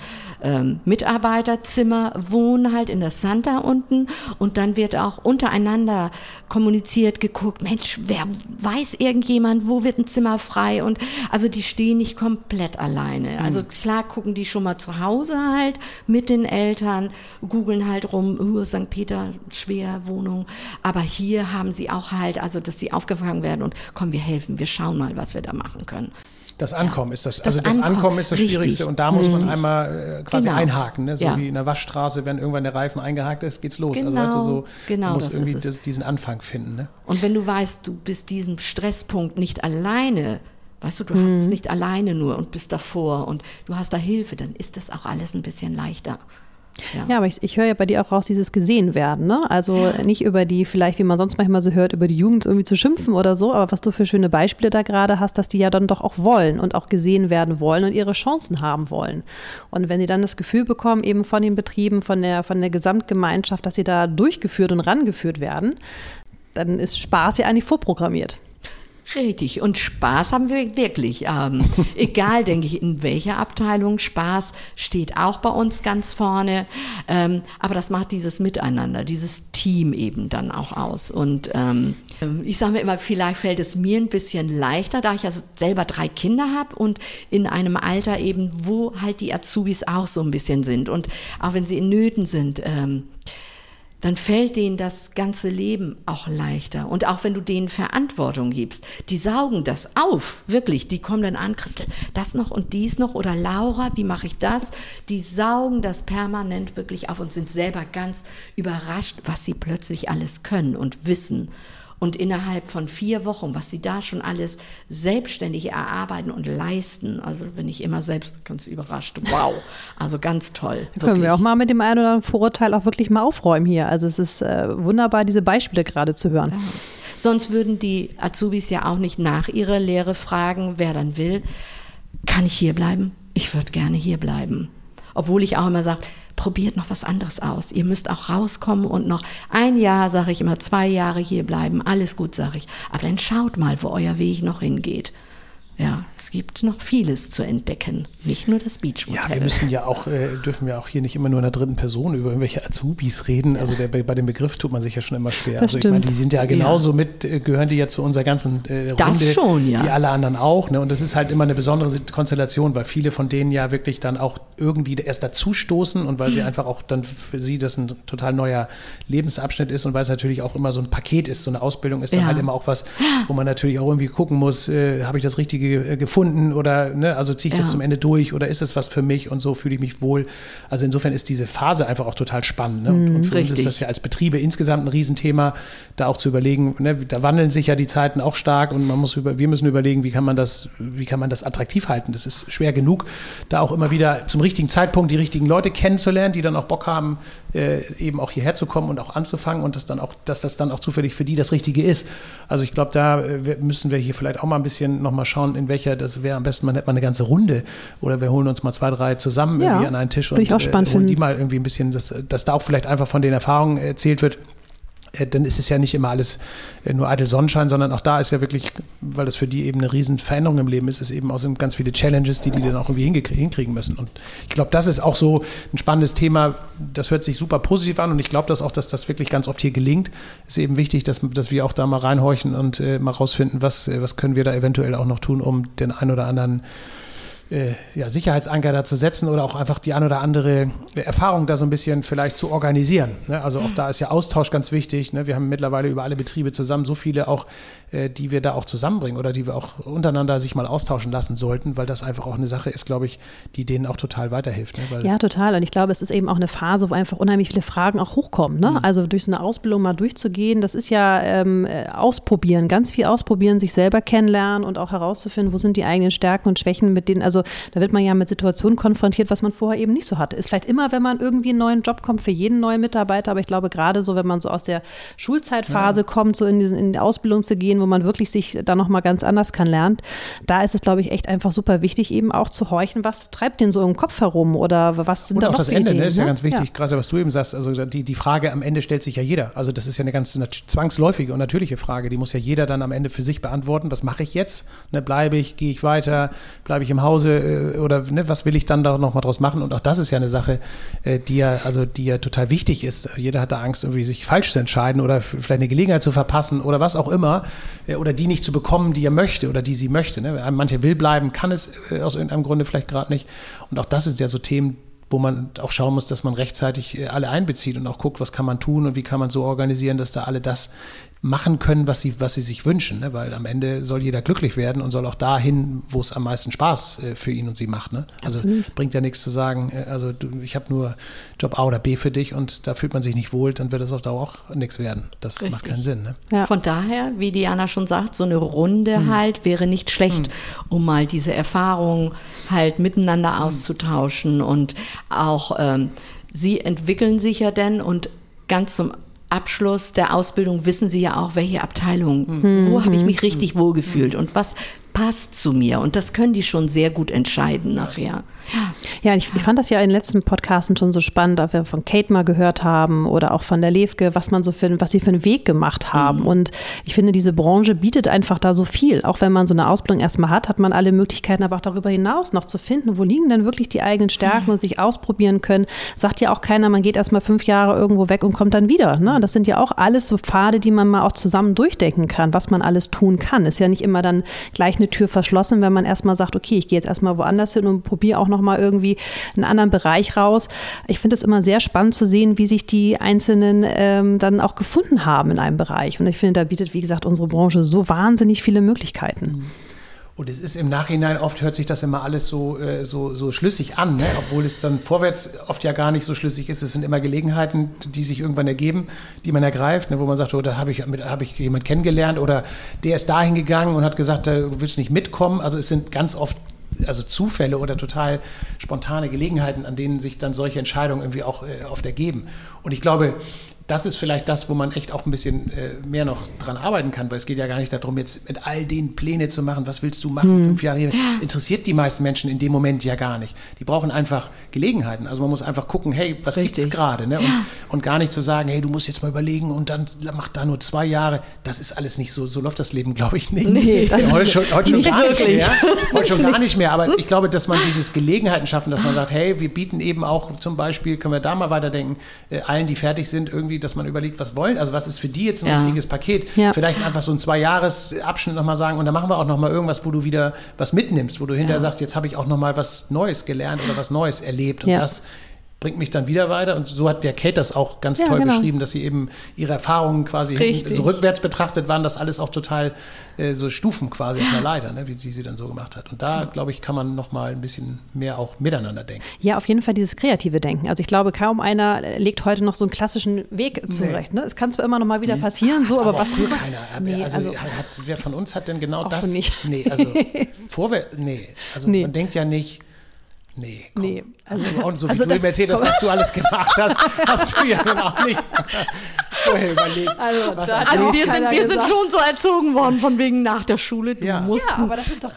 Mitarbeiterzimmer wohnen, halt in der Santa unten. Und dann wird auch untereinander kommuniziert, geguckt, Mensch, wer weiß irgendjemand, wo wird ein Zimmer frei? Und also die stehen nicht komplett alleine. Also klar gucken die schon mal zu Hause halt mit den Eltern, googeln halt rum, St. Peter, schwer, Wohnung. Aber hier haben sie auch halt, also dass sie aufgefangen werden und komm, wir helfen, wir schauen mal, was wir da machen können. Das Ankommen ist das Ankommen ist das richtig Schwierigste, und da muss man einmal quasi einhaken, ne? So wie in der Waschstraße, wenn irgendwann der Reifen eingehakt ist, geht's los. Genau, also weißt du, man muss irgendwie diesen Anfang finden. Ne? Und wenn du weißt, du bist diesem Stresspunkt nicht alleine, weißt du, du hast es nicht alleine nur und bist davor und du hast da Hilfe, dann ist das auch alles ein bisschen leichter. Ja. Ja, aber ich höre ja bei dir auch raus, dieses Gesehenwerden, ne? Also nicht über die, vielleicht, wie man sonst manchmal so hört, über die Jugend irgendwie zu schimpfen oder so, aber was du für schöne Beispiele da gerade hast, dass die ja dann doch auch wollen und auch gesehen werden wollen und ihre Chancen haben wollen. Und wenn die dann das Gefühl bekommen, eben von den Betrieben, von der Gesamtgemeinschaft, dass sie da durchgeführt und rangeführt werden, dann ist Spaß ja eigentlich vorprogrammiert. Richtig. Und Spaß haben wir wirklich. Egal, denke ich, in welcher Abteilung. Spaß steht auch bei uns ganz vorne. Aber das macht dieses Miteinander, dieses Team eben dann auch aus. Und ich sage mir immer, vielleicht fällt es mir ein bisschen leichter, da ich ja selber 3 Kinder habe und in einem Alter eben, wo halt die Azubis auch so ein bisschen sind. Und auch wenn sie in Nöten sind, dann fällt denen das ganze Leben auch leichter. Und auch wenn du denen Verantwortung gibst, die saugen das auf, wirklich. Die kommen dann an, Christel, das noch und dies noch oder Laura, wie mache ich das? Die saugen das permanent wirklich auf und sind selber ganz überrascht, was sie plötzlich alles können und wissen. Und innerhalb von 4 Wochen, was sie da schon alles selbstständig erarbeiten und leisten. Also bin ich immer selbst ganz überrascht. Wow, also ganz toll. Wirklich. Können wir auch mal mit dem einen oder anderen Vorurteil auch wirklich mal aufräumen hier. Also es ist wunderbar, diese Beispiele gerade zu hören. Ja. Sonst würden die Azubis ja auch nicht nach ihrer Lehre fragen, wer dann will, kann ich hier bleiben? Ich würde gerne hier bleiben. Obwohl ich auch immer sage, probiert noch was anderes aus. Ihr müsst auch rauskommen und noch 1 Jahr, sage ich immer, 2 Jahre hier bleiben. Alles gut, sage ich. Aber dann schaut mal, wo euer Weg noch hingeht. Ja, es gibt noch vieles zu entdecken. Nicht nur das Beach-Motel. Ja, wir müssen ja auch, dürfen ja auch hier nicht immer nur in der dritten Person über irgendwelche Azubis reden. Also bei dem Begriff tut man sich ja schon immer schwer. Das also stimmt. Ich meine, die sind ja genauso mit, gehören die ja zu unserer ganzen Runde. Das schon, ja. Wie alle anderen auch. Ne? Und das ist halt immer eine besondere Konstellation, weil viele von denen ja wirklich dann auch irgendwie erst dazustoßen und weil sie einfach auch dann für sie das ein total neuer Lebensabschnitt ist und weil es natürlich auch immer so ein Paket ist, so eine Ausbildung ist dann halt immer auch was, wo man natürlich auch irgendwie gucken muss, habe ich das richtige gefunden oder ne, also ziehe ich das zum Ende durch oder ist es was für mich und so fühle ich mich wohl. Also insofern ist diese Phase einfach auch total spannend. Ne? Und für uns ist das ja als Betriebe insgesamt ein Riesenthema, da auch zu überlegen, ne, da wandeln sich ja die Zeiten auch stark und man muss wir müssen überlegen, wie kann man das attraktiv halten. Das ist schwer genug, da auch immer wieder zum richtigen Zeitpunkt die richtigen Leute kennenzulernen, die dann auch Bock haben, eben auch hierher zu kommen und auch anzufangen und das dann auch, dass das dann auch zufällig für die das Richtige ist. Also ich glaube, da müssen wir hier vielleicht auch mal ein bisschen nochmal schauen, in welcher, das wäre am besten, man hätte mal eine ganze Runde oder wir holen uns mal 2, 3 zusammen irgendwie an einen Tisch und holen die mal irgendwie ein bisschen, dass da auch vielleicht einfach von den Erfahrungen erzählt wird, dann ist es ja nicht immer alles nur eitel Sonnenschein, sondern auch da ist ja wirklich, weil das für die eben eine riesen Veränderung im Leben ist, ist eben auch so ganz viele Challenges, die dann auch irgendwie hinkriegen müssen. Und ich glaube, das ist auch so ein spannendes Thema, das hört sich super positiv an und ich glaube, dass das wirklich ganz oft hier gelingt. Ist eben wichtig, dass wir auch da mal reinhorchen und mal rausfinden, was können wir da eventuell auch noch tun, um den einen oder anderen Sicherheitsanker da zu setzen oder auch einfach die ein oder andere Erfahrung da so ein bisschen vielleicht zu organisieren. Ne? Also auch da ist ja Austausch ganz wichtig. Ne? Wir haben mittlerweile über alle Betriebe zusammen so viele auch, die wir da auch zusammenbringen oder die wir auch untereinander sich mal austauschen lassen sollten, weil das einfach auch eine Sache ist, glaube ich, die denen auch total weiterhilft. Ne? Weil ja, total. Und ich glaube, es ist eben auch eine Phase, wo einfach unheimlich viele Fragen auch hochkommen. Ne? Also durch so eine Ausbildung mal durchzugehen, das ist ja ausprobieren, ganz viel ausprobieren, sich selber kennenlernen und auch herauszufinden, wo sind die eigenen Stärken und Schwächen, mit denen, also da wird man ja mit Situationen konfrontiert, was man vorher eben nicht so hatte. Ist vielleicht immer, wenn man irgendwie einen neuen Job kommt, für jeden neuen Mitarbeiter, aber ich glaube gerade so, wenn man so aus der Schulzeitphase kommt, so in die Ausbildung zu gehen, wo man wirklich sich da nochmal ganz anders lernt, da ist es, glaube ich, echt einfach super wichtig, eben auch zu horchen, was treibt den so im Kopf herum oder was sind da noch für Ideen? Und auch das Ende, ne, ist ja ganz wichtig, gerade was du eben sagst, also die Frage am Ende stellt sich ja jeder. Also das ist ja eine ganz zwangsläufige und natürliche Frage, die muss ja jeder dann am Ende für sich beantworten, was mache ich jetzt? Ne, bleibe ich, gehe ich weiter, bleibe ich im Haus? Oder ne, was will ich dann da nochmal draus machen? Und auch das ist ja eine Sache, die ja total wichtig ist. Jeder hat da Angst, irgendwie sich falsch zu entscheiden oder vielleicht eine Gelegenheit zu verpassen oder was auch immer. Oder die nicht zu bekommen, die er möchte oder die sie möchte. Ne? Manche will bleiben, kann es aus irgendeinem Grunde vielleicht gerade nicht. Und auch das ist ja so Themen, wo man auch schauen muss, dass man rechtzeitig alle einbezieht und auch guckt, was kann man tun und wie kann man so organisieren, dass da alle das machen können, was sie sich wünschen. Ne? Weil am Ende soll jeder glücklich werden und soll auch dahin, wo es am meisten Spaß für ihn und sie macht. Ne? Also bringt ja nichts zu sagen, ich habe nur Job A oder B für dich und da fühlt man sich nicht wohl, dann wird das auf Dauer auch nichts werden. Das macht keinen Sinn. Ne? Ja. Von daher, wie Diana schon sagt, so eine Runde halt wäre nicht schlecht, um mal diese Erfahrungen halt miteinander auszutauschen und auch sie entwickeln sich ja denn und ganz zum Abschluss der Ausbildung wissen sie ja auch, welche Abteilung, wo habe ich mich richtig wohlgefühlt und was passt zu mir. Und das können die schon sehr gut entscheiden nachher. Ja, ich fand das ja in den letzten Podcasten schon so spannend, dass wir von Kate mal gehört haben oder auch von der Levke, was sie für einen Weg gemacht haben. Und ich finde, diese Branche bietet einfach da so viel. Auch wenn man so eine Ausbildung erstmal hat, hat man alle Möglichkeiten, aber auch darüber hinaus noch zu finden, wo liegen denn wirklich die eigenen Stärken und sich ausprobieren können. Sagt ja auch keiner, man geht erstmal 5 Jahre irgendwo weg und kommt dann wieder. Ne? Das sind ja auch alles so Pfade, die man mal auch zusammen durchdenken kann, was man alles tun kann. Ist ja nicht immer dann gleich eine eine Tür verschlossen, wenn man erstmal sagt, okay, ich gehe jetzt erstmal woanders hin und probiere auch nochmal irgendwie einen anderen Bereich raus. Ich finde es immer sehr spannend zu sehen, wie sich die Einzelnen dann auch gefunden haben in einem Bereich. Und ich finde, da bietet, wie gesagt, unsere Branche so wahnsinnig viele Möglichkeiten. Mhm. Und es ist im Nachhinein, oft hört sich das immer alles so schlüssig an, ne? Obwohl es dann vorwärts oft ja gar nicht so schlüssig ist. Es sind immer Gelegenheiten, die sich irgendwann ergeben, die man ergreift, ne? Wo man sagt, oh, da hab ich jemanden kennengelernt oder der ist dahin gegangen und hat gesagt, du willst nicht mitkommen. Also es sind ganz oft Zufälle oder total spontane Gelegenheiten, an denen sich dann solche Entscheidungen irgendwie auch oft ergeben. Und ich glaube, das ist vielleicht das, wo man echt auch ein bisschen mehr noch dran arbeiten kann, weil es geht ja gar nicht darum, jetzt mit all den Pläne zu machen, was willst du machen, 5 Jahre hier, interessiert die meisten Menschen in dem Moment ja gar nicht. Die brauchen einfach Gelegenheiten, also man muss einfach gucken, hey, was gibt's gerade, ne? Und gar nicht zu sagen, hey, du musst jetzt mal überlegen und dann mach da nur 2 Jahre, das ist alles nicht so, so läuft das Leben, glaube ich, nicht. Nee, heute schon gar nicht mehr, aber ich glaube, dass man dieses Gelegenheiten schaffen, dass man sagt, hey, wir bieten eben auch zum Beispiel, können wir da mal weiterdenken, allen, die fertig sind, irgendwie, dass man überlegt, was wollen, also was ist für die jetzt ein richtiges Paket, vielleicht einfach so ein 2-Jahres-Abschnitt nochmal sagen und dann machen wir auch nochmal irgendwas, wo du wieder was mitnimmst, wo du hinterher sagst, jetzt habe ich auch nochmal was Neues gelernt oder was Neues erlebt und das bringt mich dann wieder weiter und so hat der Kate das auch ganz toll beschrieben, dass sie eben ihre Erfahrungen quasi so rückwärts betrachtet waren, das alles auch total so Stufen quasi auf der Leiter, ne, wie sie dann so gemacht hat. Und da, glaube ich, kann man nochmal ein bisschen mehr auch miteinander denken. Ja, auf jeden Fall dieses kreative Denken. Also ich glaube, kaum einer legt heute noch so einen klassischen Weg zurecht. Ne? Es kann zwar immer noch mal wieder passieren, so, aber was früher keiner. Wer von uns hat denn genau das? Nicht. Nee, also man denkt ja nicht, nee, komm. Nee. Also, wie du mir erzählt hast, was du alles gemacht hast, hast du ja dann auch nicht vorher überlegt. Wir sind schon so erzogen worden, von wegen nach der Schule, du musst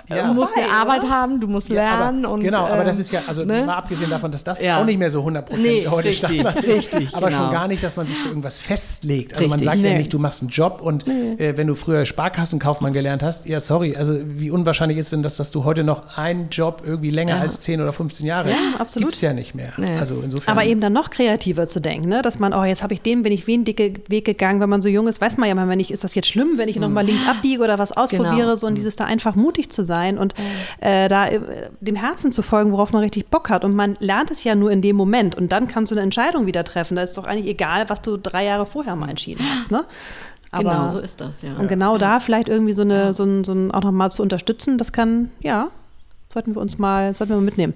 eine Arbeit haben, du musst lernen. Aber das ist ja, also mal abgesehen davon, dass das auch nicht mehr so 100% heute Standard ist, aber schon gar nicht, dass man sich für irgendwas festlegt. Also man sagt ja nicht, du machst einen Job und wenn du früher Sparkassenkaufmann gelernt hast, ja sorry, also wie unwahrscheinlich ist denn das, dass du heute noch einen Job irgendwie länger als 10 oder 15 Jahre gibt es ja nicht mehr. Nee. Also insofern. Aber eben dann noch kreativer zu denken, ne? Dass man, oh, jetzt bin ich den dicke Weg gegangen, wenn man so jung ist, weiß man ja manchmal nicht, ist das jetzt schlimm, wenn ich nochmal links abbiege oder was ausprobiere, so und dieses da einfach mutig zu sein und da dem Herzen zu folgen, worauf man richtig Bock hat und man lernt es ja nur in dem Moment und dann kannst du eine Entscheidung wieder treffen, da ist doch eigentlich egal, was du 3 Jahre vorher mal entschieden hast, ne? Aber genau, so ist das, ja. Und genau da vielleicht irgendwie so ein auch nochmal zu unterstützen, das kann, sollten wir mal mitnehmen.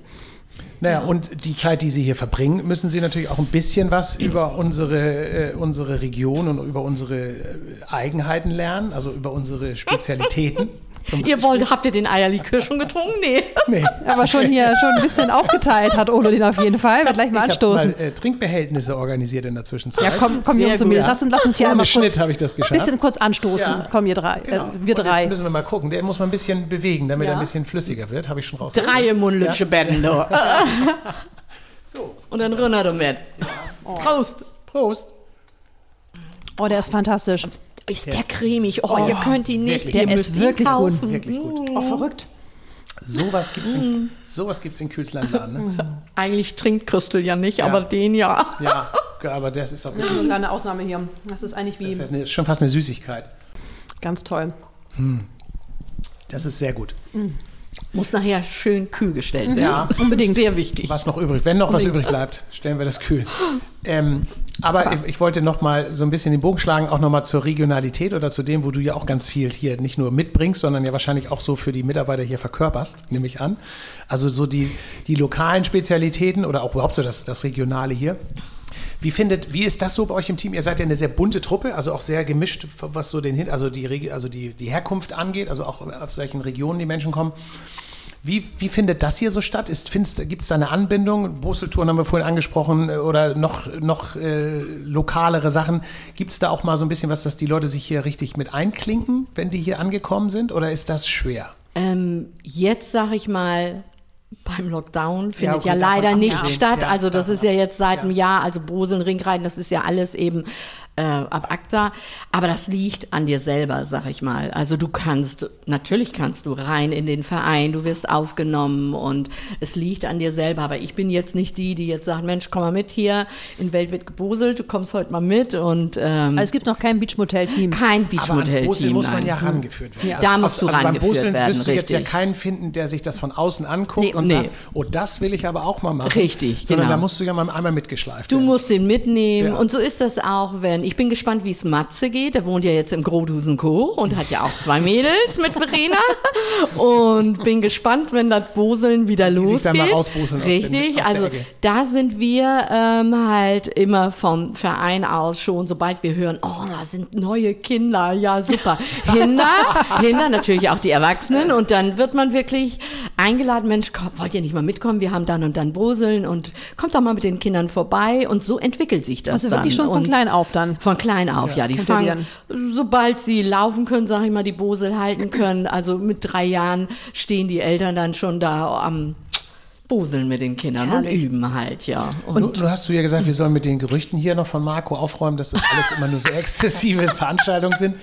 Naja, und die Zeit, die Sie hier verbringen, müssen Sie natürlich auch ein bisschen was über unsere Region und über unsere Eigenheiten lernen, also über unsere Spezialitäten. Habt ihr den Eierlikör schon getrunken? Nee. Aber schon ein bisschen aufgeteilt hat Olo den auf jeden Fall. Wird gleich mal anstoßen. Ich habe mal Trinkbehältnisse organisiert in der Zwischenzeit. Ja, komm hier zu mir. Lass uns hier einmal kurz ein bisschen anstoßen. Ja. Komm, wir drei. Jetzt müssen wir mal gucken. Der muss man ein bisschen bewegen, damit er ein bisschen flüssiger wird. Habe ich schon raus. 3 Mundlütsche Betten. So. Und dann Rönner damit. Oh. Prost. Oh, der ist fantastisch. Ist der cremig? Oh, ihr könnt ihn nicht. Wirklich. Der ist wirklich gut. Wirklich gut. Oh, verrückt. Sowas gibt es in Kühls Landladen, ne? Eigentlich trinkt Christel ja nicht, aber den ja. Ja, aber das ist auch wirklich... Ja, eine Ausnahme hier. Das ist eigentlich wie... Das ist schon fast eine Süßigkeit. Ganz toll. Das ist sehr gut. Muss nachher schön kühl gestellt werden. Ja, unbedingt. Sehr wichtig. Was noch übrig? Wenn noch was übrig bleibt, stellen wir das kühl. Aber ich wollte noch mal so ein bisschen den Bogen schlagen, auch noch mal zur Regionalität oder zu dem, wo du ja auch ganz viel hier nicht nur mitbringst, sondern ja wahrscheinlich auch so für die Mitarbeiter hier verkörperst, nehme ich an. Also so die lokalen Spezialitäten oder auch überhaupt so das Regionale hier. Wie ist das so bei euch im Team? Ihr seid ja eine sehr bunte Truppe, also auch sehr gemischt, was so die Herkunft angeht, also auch aus welchen Regionen die Menschen kommen. Wie findet das hier so statt? Gibt es da eine Anbindung? Brüssel-Touren haben wir vorhin angesprochen oder noch lokalere Sachen. Gibt es da auch mal so ein bisschen was, dass die Leute sich hier richtig mit einklinken, wenn die hier angekommen sind? Oder ist das schwer? Jetzt sage ich mal, beim Lockdown findet ja leider nicht statt. Also das ist ja jetzt seit einem Jahr, also Boseln, Ringreiten, das ist ja alles eben ab acta, aber das liegt an dir selber, sag ich mal. Also du kannst, natürlich kannst du rein in den Verein, du wirst aufgenommen und es liegt an dir selber, aber ich bin jetzt nicht die, die jetzt sagt, Mensch, komm mal mit hier, in Welt wird geboselt, du kommst heute mal mit und... also es gibt noch kein Beach-Motel-Team. Kein Beach-Motel-Team, Boseln muss man ja rangeführt werden. Ja. Da musst du rangeführt werden, richtig. Wirst du jetzt ja keinen finden, der sich das von außen anguckt und sagt, oh, das will ich aber auch mal machen. Richtig, sondern da musst du ja mal einmal mitgeschleift werden. Du musst den mitnehmen und so ist das auch, wenn ich bin gespannt, wie es Matze geht. Der wohnt ja jetzt im Grothusenkuch und hat ja auch zwei Mädels mit Verena. Und bin gespannt, wenn das Boseln wieder losgeht. Dann mal rausboseln. Richtig, also da sind wir halt immer vom Verein aus schon, sobald wir hören, oh, da sind neue Kinder, ja super. Hinder natürlich auch die Erwachsenen. Und dann wird man wirklich eingeladen, Mensch, komm, wollt ihr nicht mal mitkommen? Wir haben dann und dann Boseln und kommt doch mal mit den Kindern vorbei. Und so entwickelt sich das dann. Also wirklich schon von klein auf dann. Von klein auf, ja. Die fangen, sobald sie laufen können, sag ich mal, die Bosel halten können. Also mit 3 Jahren stehen die Eltern dann schon da am Boseln mit den Kindern und üben halt, ja. Und du hast ja gesagt, wir sollen mit den Gerüchten hier noch von Marco aufräumen, dass das alles immer nur so exzessive Veranstaltungen sind.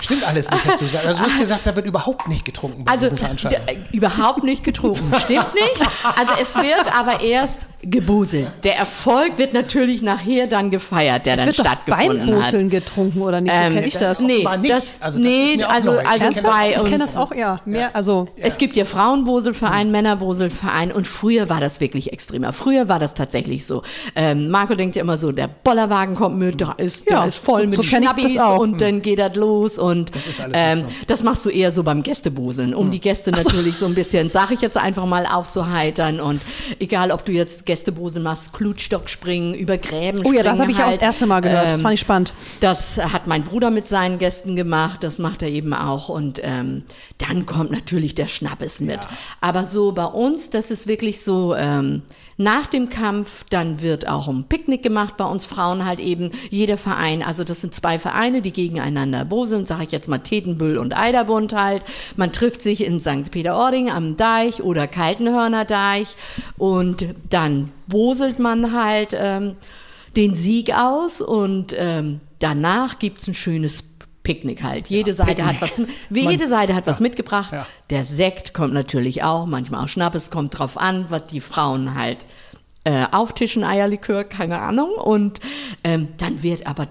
Stimmt alles nicht, hast du gesagt. Also du hast gesagt, da wird überhaupt nicht getrunken bei diesen Veranstaltungen. Überhaupt nicht getrunken, stimmt nicht. Also es wird aber erst geboselt. Der Erfolg wird natürlich nachher dann gefeiert, der es dann stattgefunden hat. Es wird doch beim Boseln getrunken, oder nicht? Kenne ich das? Nee, das, also ich kenne das auch, ja. Mehr, also ja. Es gibt ja Frauenboselverein, Männerboselverein und früher war das wirklich extremer. Früher war das tatsächlich so. Marco denkt ja immer so, der Bollerwagen kommt mit, da ist voll mit so Schnappis und dann geht das los. Und das, ist alles das machst du eher so beim Gästeboseln, um die Gäste natürlich so ein bisschen, sag ich jetzt einfach mal, aufzuheitern. Und egal, ob du jetzt Gästeboseln machst, Klutstock springen, über Gräben springen. Oh ja, das habe ich auch das erste Mal gehört. Das fand ich spannend. Das hat mein Bruder mit seinen Gästen gemacht. Das macht er eben auch. Und dann kommt natürlich der Schnappes mit. Ja. Aber so bei uns, das ist wirklich so... nach dem Kampf, dann wird auch ein Picknick gemacht, bei uns Frauen halt eben, jeder Verein, also das sind 2 Vereine, die gegeneinander boseln, sage ich jetzt mal Tetenbüll und Eiderbund halt. Man trifft sich in St. Peter-Ording am Deich oder Kaltenhörner Deich und dann boselt man halt den Sieg aus und danach gibt's ein schönes Picknick halt. Jede Seite hat was mitgebracht. Ja. Der Sekt kommt natürlich auch, manchmal auch Schnappes, kommt drauf an, was die Frauen halt auftischen, Eierlikör, keine Ahnung. Und dann wird aber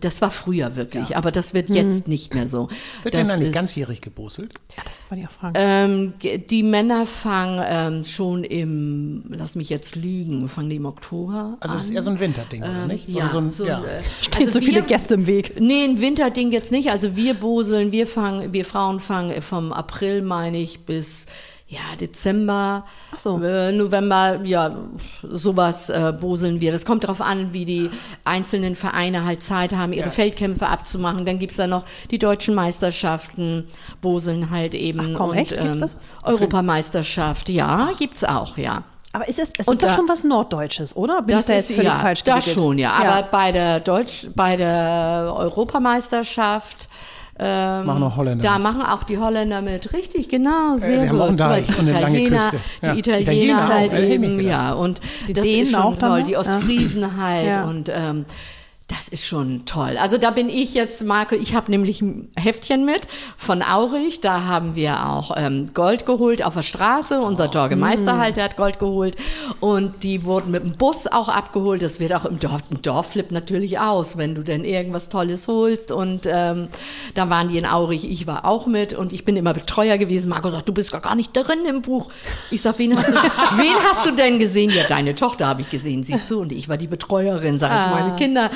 das war früher wirklich, aber das wird jetzt nicht mehr so. Wird denn dann nicht ganzjährig geboselt? Ja, das war die Frage. Die Männer fangen schon fangen die im Oktober an. Also das ist eher so ein Winterding, oder nicht? Ja. Oder stehen also so viele Gäste im Weg. Nee, ein Winterding jetzt nicht. Also wir boseln, wir Frauen fangen vom April, meine ich, bis... Ja, Dezember, November, ja, sowas boseln wir. Das kommt darauf an, wie die einzelnen Vereine halt Zeit haben, ihre Feldkämpfe abzumachen. Dann gibt's da noch die deutschen Meisterschaften, boseln halt eben. Ach komm, und echt? Gibt's das? Europameisterschaft, gibt's auch, ja. Aber ist das schon was Norddeutsches, oder? Bin ich da jetzt völlig falsch gewickelt? Das schon, ja. Aber bei der Europameisterschaft machen auch Holländer. Da machen auch die Holländer mit, richtig, genau, sehr gut. Die Italiener halt eben, und das ist schon toll, die Ostfriesen halt und das ist schon toll. Also da bin ich jetzt, Marco, ich habe nämlich ein Heftchen mit von Aurich, da haben wir auch Gold geholt auf der Straße, unser Torgemeister halt, der hat Gold geholt und die wurden mit dem Bus auch abgeholt, das wird auch im Dorf flippt natürlich aus, wenn du denn irgendwas Tolles holst und da waren die in Aurich, ich war auch mit und ich bin immer Betreuer gewesen, Marco sagt, du bist gar nicht drin im Buch. Ich sag, wen hast du denn gesehen? Ja, deine Tochter habe ich gesehen, siehst du, und ich war die Betreuerin, sag ich, meine Kinder.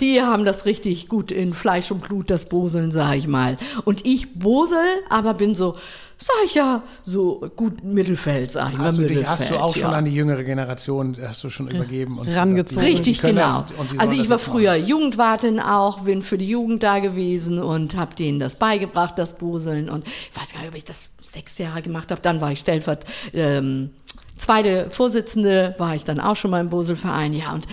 Die haben das richtig gut in Fleisch und Blut, das Boseln, sag ich mal. Und ich bosel, aber bin so, sag ich ja, so gut Mittelfeld, sag ich mal. Hast du auch schon an die jüngere Generation, hast du schon übergeben und rangezogen. Richtig, genau. Also ich war früher Jugendwartin auch, bin für die Jugend da gewesen und habe denen das beigebracht, das Boseln. Und ich weiß gar nicht, ob ich das 6 Jahre gemacht habe, dann war ich stellvertretend, zweite Vorsitzende, war ich dann auch schon mal im Boselverein, ja, und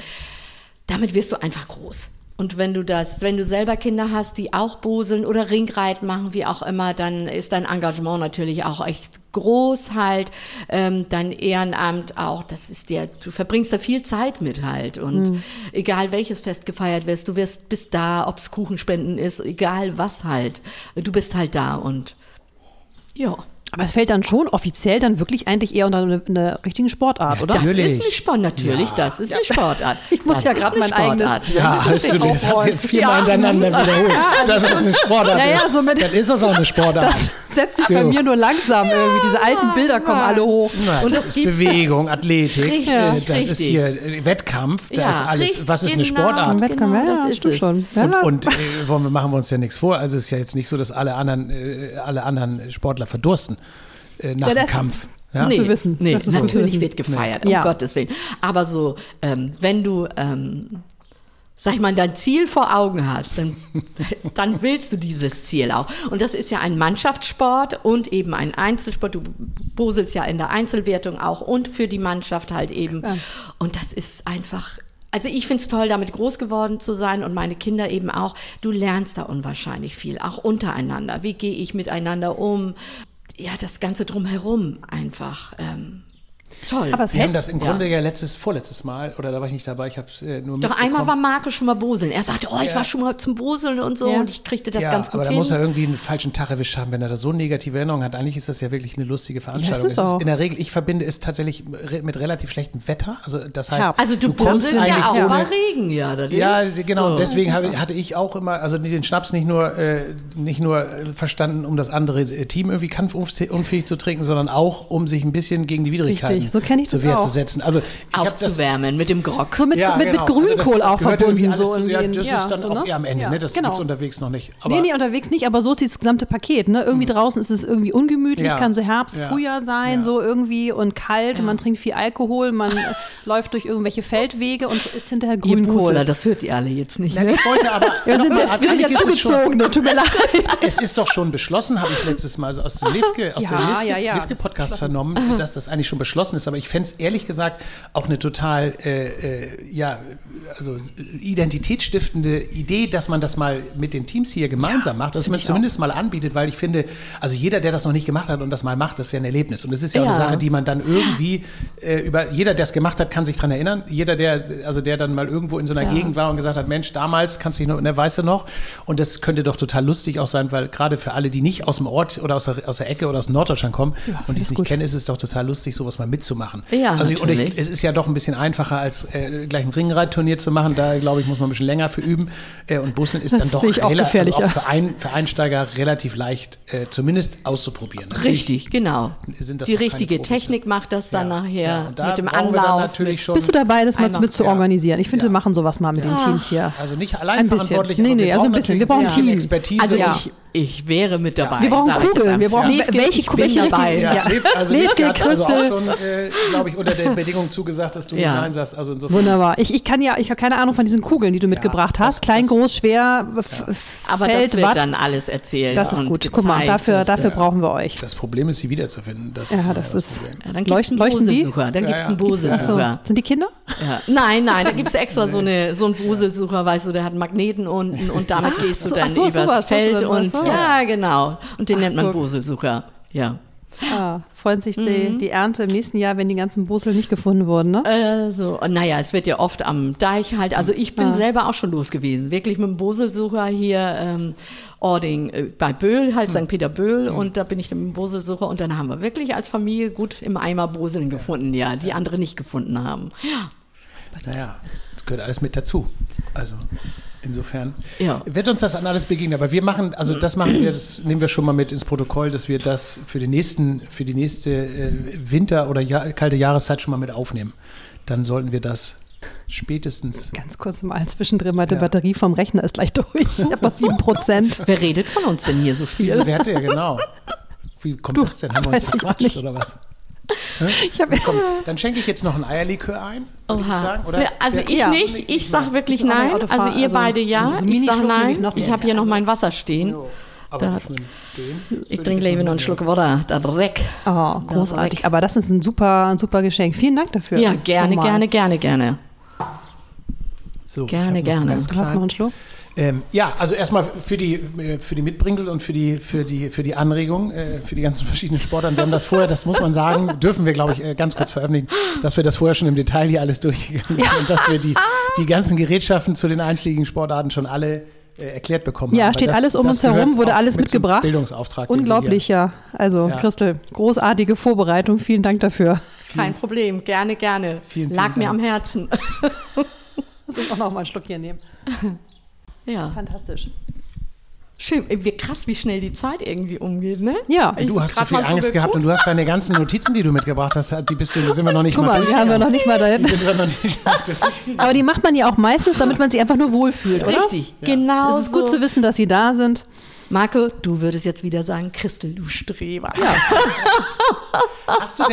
damit wirst du einfach groß. Und wenn du selber Kinder hast, die auch boseln oder Ringreit machen, wie auch immer, dann ist dein Engagement natürlich auch echt groß halt, dein Ehrenamt auch, du verbringst da viel Zeit mit halt und egal welches Fest gefeiert wirst, du bist da, ob es Kuchenspenden ist, egal was halt, du bist halt da und ja. Aber es fällt dann schon offiziell dann wirklich eigentlich eher unter eine richtige Sportart, oder? Das ist eine Sportart. Ich muss das ja gerade mein eigenes... Ja, hörst du den Satz jetzt viermal hintereinander wiederholt. Das ist eine Sportart. Naja, so mit, dann ist das auch eine Sportart. Das setzt sich bei mir nur langsam irgendwie. Diese alten Bilder kommen alle hoch. Ja, und das ist Bewegung, Athletik. Richtig. Ist hier Wettkampf. Das ist alles. Was ist eine Sportart? Wettkampf, das ist es schon. Und machen wir uns ja nichts vor. Also es ist ja jetzt nicht so, dass alle anderen Sportler verdursten. Nach dem Kampf. Natürlich wird gefeiert, um Gottes Willen. Aber so, wenn du, sag ich mal, dein Ziel vor Augen hast, dann willst du dieses Ziel auch. Und das ist ja ein Mannschaftssport und eben ein Einzelsport. Du boselst ja in der Einzelwertung auch und für die Mannschaft halt eben. Ja. Und das ist einfach... Also ich find's toll, damit groß geworden zu sein und meine Kinder eben auch. Du lernst da unwahrscheinlich viel, auch untereinander. Wie gehe ich miteinander um? Ja, das Ganze drumherum einfach toll. Aber wir haben das im Grunde vorletztes Mal, oder da war ich nicht dabei, ich habe es nur mitbekommen. Doch einmal war Marco schon mal boseln. Er sagte, ich war schon mal zum Boseln und so und ich kriegte das ganz gut hin. Aber da muss er irgendwie einen falschen Tag erwischt haben, wenn er da so negative Erinnerungen hat. Eigentlich ist das ja wirklich eine lustige Veranstaltung. In der Regel, ich verbinde es tatsächlich mit relativ schlechtem Wetter. Also das heißt, also du boselst ja auch bei Regen, das ist so. Ja, genau. Deswegen hatte ich auch immer, also den Schnaps nicht nur verstanden, um das andere Team irgendwie kampfunfähig zu trinken, sondern auch, um sich ein bisschen gegen die Widrigkeiten so kenne ich das auch. Also, aufzuwärmen mit dem Grog. So mit Grünkohl auch verbunden. So das ist dann auch am Ende. Ne? Das gibt's unterwegs noch nicht. Aber nee, unterwegs nicht, aber so ist das gesamte Paket. Ne? Irgendwie draußen ist es irgendwie ungemütlich, kann so Herbst, Frühjahr sein, so irgendwie und kalt. Ja. Man trinkt viel Alkohol, man läuft durch irgendwelche Feldwege und isst hinterher Grünkohl. Das hört ihr alle jetzt nicht. Ne? Wir sind ja zugezogen, tut mir leid. Es ist doch schon beschlossen, habe ich letztes Mal aus dem Lifke-Podcast vernommen, dass das eigentlich schon beschlossen ist, aber ich fände es ehrlich gesagt auch eine total identitätsstiftende Idee, dass man das mal mit den Teams hier gemeinsam macht, dass man es zumindest mal anbietet, weil ich finde, also jeder, der das noch nicht gemacht hat und das mal macht, das ist ja ein Erlebnis und es ist ja auch eine Sache, die man dann irgendwie jeder, der es gemacht hat, kann sich daran erinnern, jeder, der dann mal irgendwo in so einer Gegend war und gesagt hat, Mensch, damals kannst du dich noch, weißt du noch, und das könnte doch total lustig auch sein, weil gerade für alle, die nicht aus dem Ort oder aus der Ecke oder aus Norddeutschland kommen und die es nicht kennen, ist es doch total lustig, sowas mal mitzumachen. Ja, also es ist ja doch ein bisschen einfacher, als gleich ein Ringreitturnier zu machen. Da, glaube ich, muss man ein bisschen länger für üben. Und Busseln ist dann doch auch für Einsteiger relativ leicht, zumindest auszuprobieren. Richtig, genau. Die richtige Technik macht das dann nachher mit dem Anlauf. Bist du dabei, das mal mit zu organisieren? Ich finde, wir machen sowas mal mit den Teams hier. Also nicht allein verantwortlich. Nee, also ein bisschen. Wir brauchen Team. Expertise. Also ich wäre mit dabei. Wir brauchen Kugeln. Wir brauchen welche dabei. Lefke, Christel. Glaube ich, unter der Bedingung zugesagt, dass du Nein sagst. Also insofern. Wunderbar. Ich habe keine Ahnung von diesen Kugeln, die du mitgebracht hast. Klein, groß, schwer, aber Feld, das wird dann alles erzählt. Das ist gut. Guck mal, dafür brauchen wir euch. Das Problem ist, sie wiederzufinden. Das ist das Problem. Ja, dann leuchten die? Dann gibt es einen Boselsucher. Sind die Kinder? Ja. Nein, da gibt es extra so einen Boselsucher, weißt du, der hat Magneten unten und damit gehst du dann übers Feld. Ja, genau. Und den nennt man Boselsucher. Ja. Ah, freuen sich die Ernte im nächsten Jahr, wenn die ganzen Bosel nicht gefunden wurden, ne? Es wird ja oft am Deich halt, also ich bin selber auch schon los gewesen, wirklich mit dem Boselsucher hier, Ording bei Böhl, halt St. Peter-Böhl und da bin ich mit dem Boselsucher und dann haben wir wirklich als Familie gut im Eimer Boseln gefunden, die andere nicht gefunden haben. Ja. Naja, das gehört alles mit dazu, also... Insofern wird uns das an alles begegnen, aber wir machen, also das machen wir, das nehmen wir schon mal mit ins Protokoll, dass wir das für die nächste Winter- oder kalte Jahreszeit schon mal mit aufnehmen. Dann sollten wir das spätestens. Ganz kurz mal zwischendrin, meine Batterie vom Rechner ist gleich durch. Ich habe noch 7%. Wer redet von uns denn hier so viel? Wieso, wer hat der genau? Wie kommt das denn? Haben wir uns gequatscht oder was? Komm, dann schenke ich jetzt noch ein Eierlikör ein, würde ich sagen. Oder? Also ich nicht, ich sage wirklich nein. Also ihr beide also ich sage nein. Ich habe hier noch mein Wasser stehen. Jo. Aber ich trinke lieber noch einen Schluck Wasser, da Dreck. Oh, großartig, aber das ist ein super Geschenk. Vielen Dank dafür. Ja, gerne, gerne, gerne, gerne. So, gerne, gerne. Hast du noch einen Schluck? Ja, also erstmal für die Mitbringsel und für die Anregung, für die ganzen verschiedenen Sportarten. Wir haben das vorher, das muss man sagen, dürfen wir, glaube ich, ganz kurz veröffentlichen, dass wir das vorher schon im Detail hier alles durchgegangen sind und dass wir die ganzen Gerätschaften zu den einschlägigen Sportarten schon alle erklärt bekommen. Ja, haben, steht das, alles um uns herum, wurde alles mitgebracht. Bildungsauftrag. Unglaublich, ja. Also, ja. Christel, großartige Vorbereitung. Vielen Dank dafür. Kein Problem, gerne, gerne. Vielen Dank. Mir am Herzen. Soll ich auch noch mal einen Schluck hier nehmen? Ja. Fantastisch. Schön, krass, wie schnell die Zeit irgendwie umgeht, ne? Ja. Du hast so viel Angst gehabt und du hast deine ganzen Notizen, die du mitgebracht hast, sind wir noch nicht mal durch. Die haben wir noch nicht mal dahin. Aber die macht man ja auch meistens, damit man sich einfach nur wohlfühlt, oder? Richtig, ja. Genau. Es ist gut zu wissen, dass sie da sind. Marco, du würdest jetzt wieder sagen, Christel, du Streber. Ja. Hast du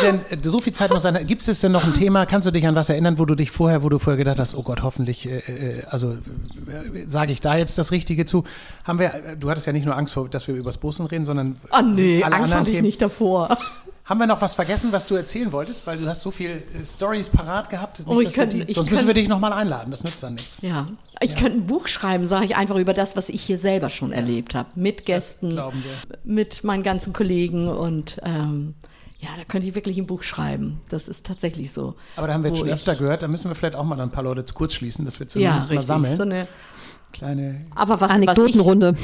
denn so viel Zeit noch sein? Gibt es denn noch ein Thema? Kannst du dich an was erinnern, wo du vorher gedacht hast, oh Gott, hoffentlich, sage ich da jetzt das Richtige zu? Du hattest ja nicht nur Angst vor, dass wir übers Bussen reden, sondern. Oh nee, Angst hatte ich nicht davor. Haben wir noch was vergessen, was du erzählen wolltest? Weil du hast so viel Stories parat gehabt. Nicht, müssen wir dich nochmal einladen, das nützt dann nichts. Ja, ich könnte ein Buch schreiben, sage ich einfach, über das, was ich hier selber schon erlebt habe. Mit Gästen, mit meinen ganzen Kollegen und da könnte ich wirklich ein Buch schreiben. Das ist tatsächlich so. Aber da haben wir jetzt schon öfter gehört, da müssen wir vielleicht auch mal ein paar Leute zu kurz schließen, dass wir zumindest mal sammeln. So eine kleine Anekdotenrunde.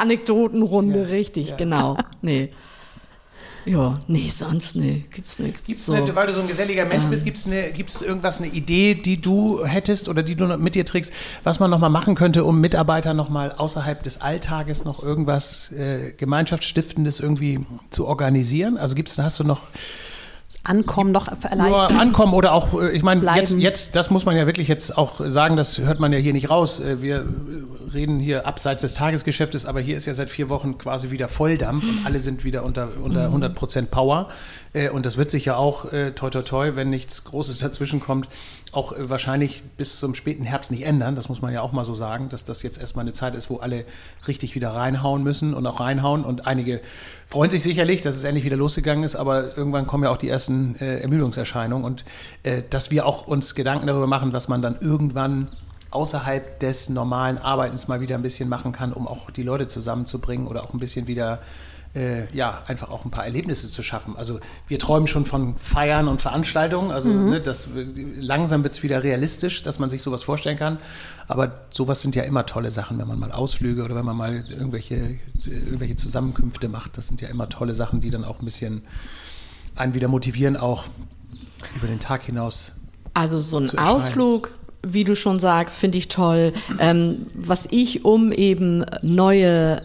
Anekdotenrunde, genau. Nee. Ja, nee, sonst nee, gibt's nichts. Weil du so ein geselliger Mensch bist, eine Idee, die du hättest oder die du mit dir trägst, was man nochmal machen könnte, um Mitarbeiter nochmal außerhalb des Alltages noch irgendwas Gemeinschaftsstiftendes irgendwie zu organisieren? Also hast du noch... Ankommen noch erleichtern. Ja, ankommen oder auch, ich meine, jetzt, das muss man ja wirklich jetzt auch sagen, das hört man ja hier nicht raus. Wir reden hier abseits des Tagesgeschäftes, aber hier ist ja seit 4 Wochen quasi wieder Volldampf und alle sind wieder unter 100% Power. Und das wird sich ja auch, toi toi toi, wenn nichts Großes dazwischen kommt, auch wahrscheinlich bis zum späten Herbst nicht ändern. Das muss man ja auch mal so sagen, dass das jetzt erstmal eine Zeit ist, wo alle richtig wieder reinhauen müssen und auch reinhauen. Und einige freuen sich sicherlich, dass es endlich wieder losgegangen ist, aber irgendwann kommen ja auch die ersten Ermüdungserscheinungen. Und dass wir auch uns Gedanken darüber machen, was man dann irgendwann außerhalb des normalen Arbeitens mal wieder ein bisschen machen kann, um auch die Leute zusammenzubringen oder auch ein bisschen wieder... einfach auch ein paar Erlebnisse zu schaffen. Also wir träumen schon von Feiern und Veranstaltungen. Also langsam wird es wieder realistisch, dass man sich sowas vorstellen kann. Aber sowas sind ja immer tolle Sachen, wenn man mal Ausflüge oder wenn man mal irgendwelche Zusammenkünfte macht. Das sind ja immer tolle Sachen, die dann auch ein bisschen einen wieder motivieren, auch über den Tag hinaus. Also so ein Ausflug, wie du schon sagst, finde ich toll. Was ich, um eben neue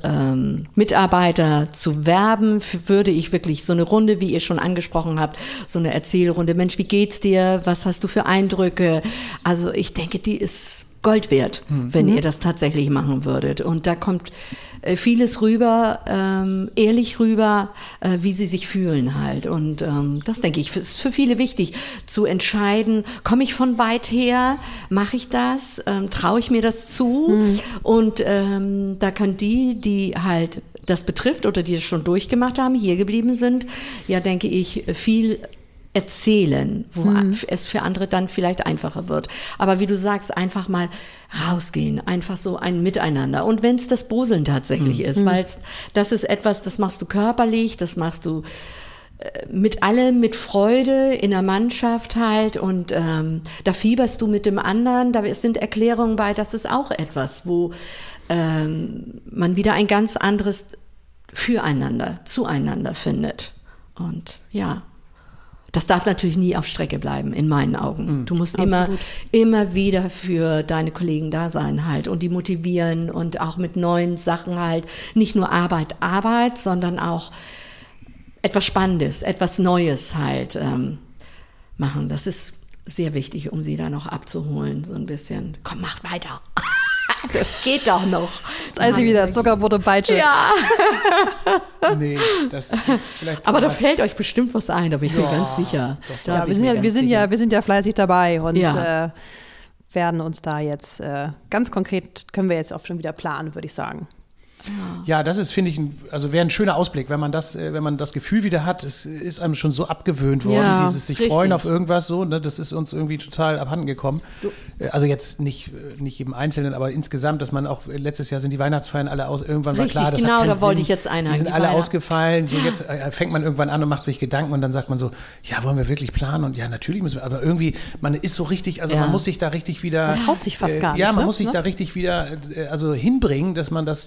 Mitarbeiter zu werben, würde ich wirklich so eine Runde, wie ihr schon angesprochen habt, so eine Erzählrunde. Mensch, wie geht's dir? Was hast du für Eindrücke? Also ich denke, die ist Gold wert, wenn ihr das tatsächlich machen würdet. Und da kommt vieles rüber, ehrlich rüber, wie sie sich fühlen halt. Und das, denke ich, ist für viele wichtig, zu entscheiden, komme ich von weit her, mache ich das, traue ich mir das zu? Und da können die halt das betrifft oder die es schon durchgemacht haben, hier geblieben sind, ja, denke ich, viel erzählen, wo es für andere dann vielleicht einfacher wird. Aber wie du sagst, einfach mal rausgehen, einfach so ein Miteinander. Und wenn es das Boseln tatsächlich ist, weil das ist etwas, das machst du körperlich, das machst du mit allem, mit Freude, in der Mannschaft halt und da fieberst du mit dem anderen, da sind Erklärungen bei, das ist auch etwas, wo man wieder ein ganz anderes Füreinander, zueinander findet. Und ja, das darf natürlich nie auf Strecke bleiben, in meinen Augen. Du musst immer wieder für deine Kollegen da sein halt und die motivieren und auch mit neuen Sachen halt. Nicht nur Arbeit, sondern auch etwas Spannendes, etwas Neues halt machen. Das ist sehr wichtig, um sie da noch abzuholen, so ein bisschen. Komm, mach weiter. Das geht doch noch. Jetzt als ich wieder Zuckerbutter Peitsche. Ja. Nee, das vielleicht. Aber da fällt euch bestimmt was ein, da bin ich mir ganz sicher. Wir sind ja fleißig dabei und werden uns da jetzt ganz konkret können wir jetzt auch schon wieder planen, würde ich sagen. Ja, das ist, finde ich, also wäre ein schöner Ausblick, wenn man das Gefühl wieder hat, es ist einem schon so abgewöhnt worden, ja, dieses sich richtig freuen auf irgendwas so, ne, das ist uns irgendwie total abhanden gekommen. Also jetzt nicht jedem Einzelnen, aber insgesamt, dass man auch, letztes Jahr sind die Weihnachtsfeiern alle aus, irgendwann war richtig, klar, das hat keinen Sinn. Wollte ich jetzt einhaken. Die sind alle ausgefallen, so jetzt fängt man irgendwann an und macht sich Gedanken und dann sagt man so, ja, wollen wir wirklich planen? Und ja, natürlich müssen wir, aber irgendwie, man ist so richtig, also man muss sich da richtig wieder... Man traut sich fast gar nicht. Ja, man muss sich da richtig wieder also hinbringen, dass man da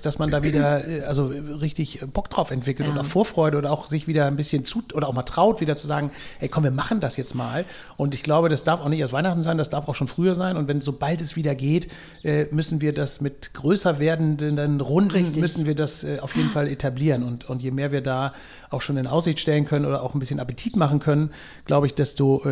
wieder also richtig Bock drauf entwickelt und auch Vorfreude oder auch sich wieder ein bisschen zu oder auch mal traut, wieder zu sagen, hey komm, wir machen das jetzt mal. Und ich glaube, das darf auch nicht erst Weihnachten sein, das darf auch schon früher sein. Und wenn sobald es wieder geht, müssen wir das mit größer werdenden Runden, richtig, müssen wir das auf jeden Fall etablieren. Und je mehr wir da auch schon in Aussicht stellen können oder auch ein bisschen Appetit machen können, glaube ich, desto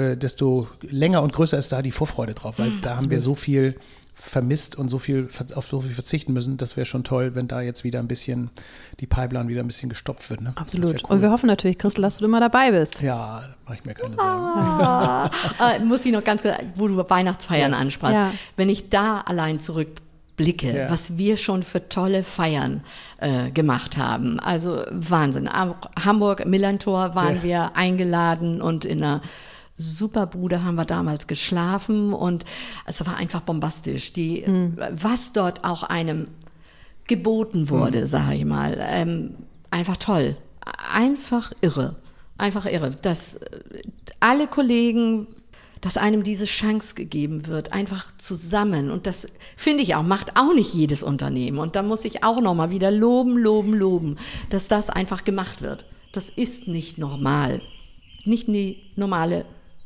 länger und größer ist da die Vorfreude drauf. Weil da haben wir so viel vermisst und auf so viel verzichten müssen, das wäre schon toll, wenn da jetzt wieder ein bisschen die Pipeline wieder ein bisschen gestopft wird. Ne? Absolut. Cool. Und wir hoffen natürlich, Christel, dass du immer dabei bist. Ja, mache ich mir keine Sorgen. Muss ich noch ganz kurz, wo du Weihnachtsfeiern ansprachst. Ja. Wenn ich da allein zurückblicke, was wir schon für tolle Feiern gemacht haben. Also Wahnsinn. Hamburg, Millantor waren wir eingeladen und in einer Superbude haben wir damals geschlafen und es war einfach bombastisch. Was dort auch einem geboten wurde, sage ich mal, einfach toll, einfach irre, dass alle Kollegen, dass einem diese Chance gegeben wird, einfach zusammen. Und das, finde ich auch, macht auch nicht jedes Unternehmen. Und da muss ich auch nochmal wieder loben, dass das einfach gemacht wird. Das ist nicht normal. Nicht die normale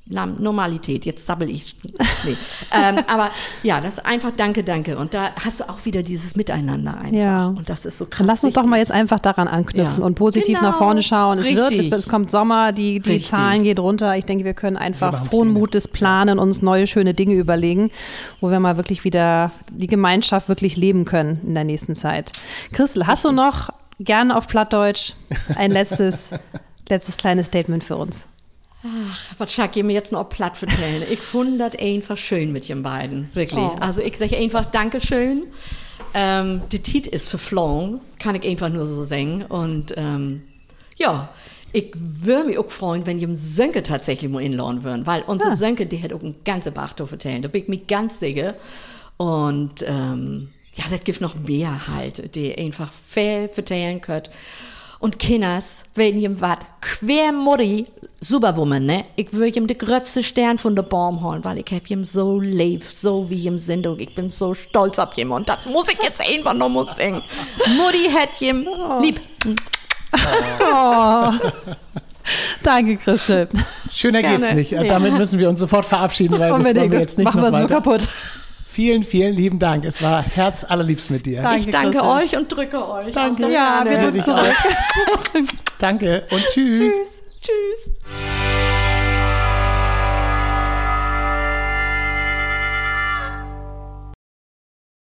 Normalität, jetzt sabbel ich. Nee. Aber ja, das ist einfach danke. Und da hast du auch wieder dieses Miteinander einfach. Ja. Und das ist so krass. Lass uns doch mal jetzt einfach daran anknüpfen und positiv nach vorne schauen. Es kommt Sommer, die Zahlen gehen runter. Ich denke, wir können einfach frohen Mutes planen, uns neue, schöne Dinge überlegen, wo wir mal wirklich wieder die Gemeinschaft wirklich leben können in der nächsten Zeit. Christel, hast du noch, gerne auf Plattdeutsch, ein letztes kleines Statement für uns? Ach, was sag ich mir jetzt noch platt vertellen? Ich fand das einfach schön mit den beiden, wirklich. Oh. Also ich sage einfach Dankeschön. Die Tiet ist verflogen, kann ich einfach nur so singen. Und ich würde mich auch freuen, wenn ihr Sönke tatsächlich mal inladen würden, weil unsere Sönke, die hätte auch einen ganzen Bach zu vertellen. Da bin ich mir ganz sicher. Und das gibt noch mehr halt, die einfach viel vertellen könnt. Und Kinders, wenn ihr was quer Muri, Superwoman, ne? Ich würde ihm den größten Stern von der Baum holen, weil ich helfe ihm so lieb, so wie ihm sind und ich bin so stolz auf ihm und das muss ich jetzt einfach noch mal singen. Muri hat ihm lieb. Oh. Danke, Christel. Schöner geht's nicht. Ja. Damit müssen wir uns sofort verabschieden, weil das machen wir jetzt nicht noch weiter. Kaputt. Vielen, vielen lieben Dank. Es war herzallerliebst mit dir. Danke, ich danke Christel. Euch und drücke euch. Danke. Ja, wir drücken zurück. Danke und tschüss. Tschüss.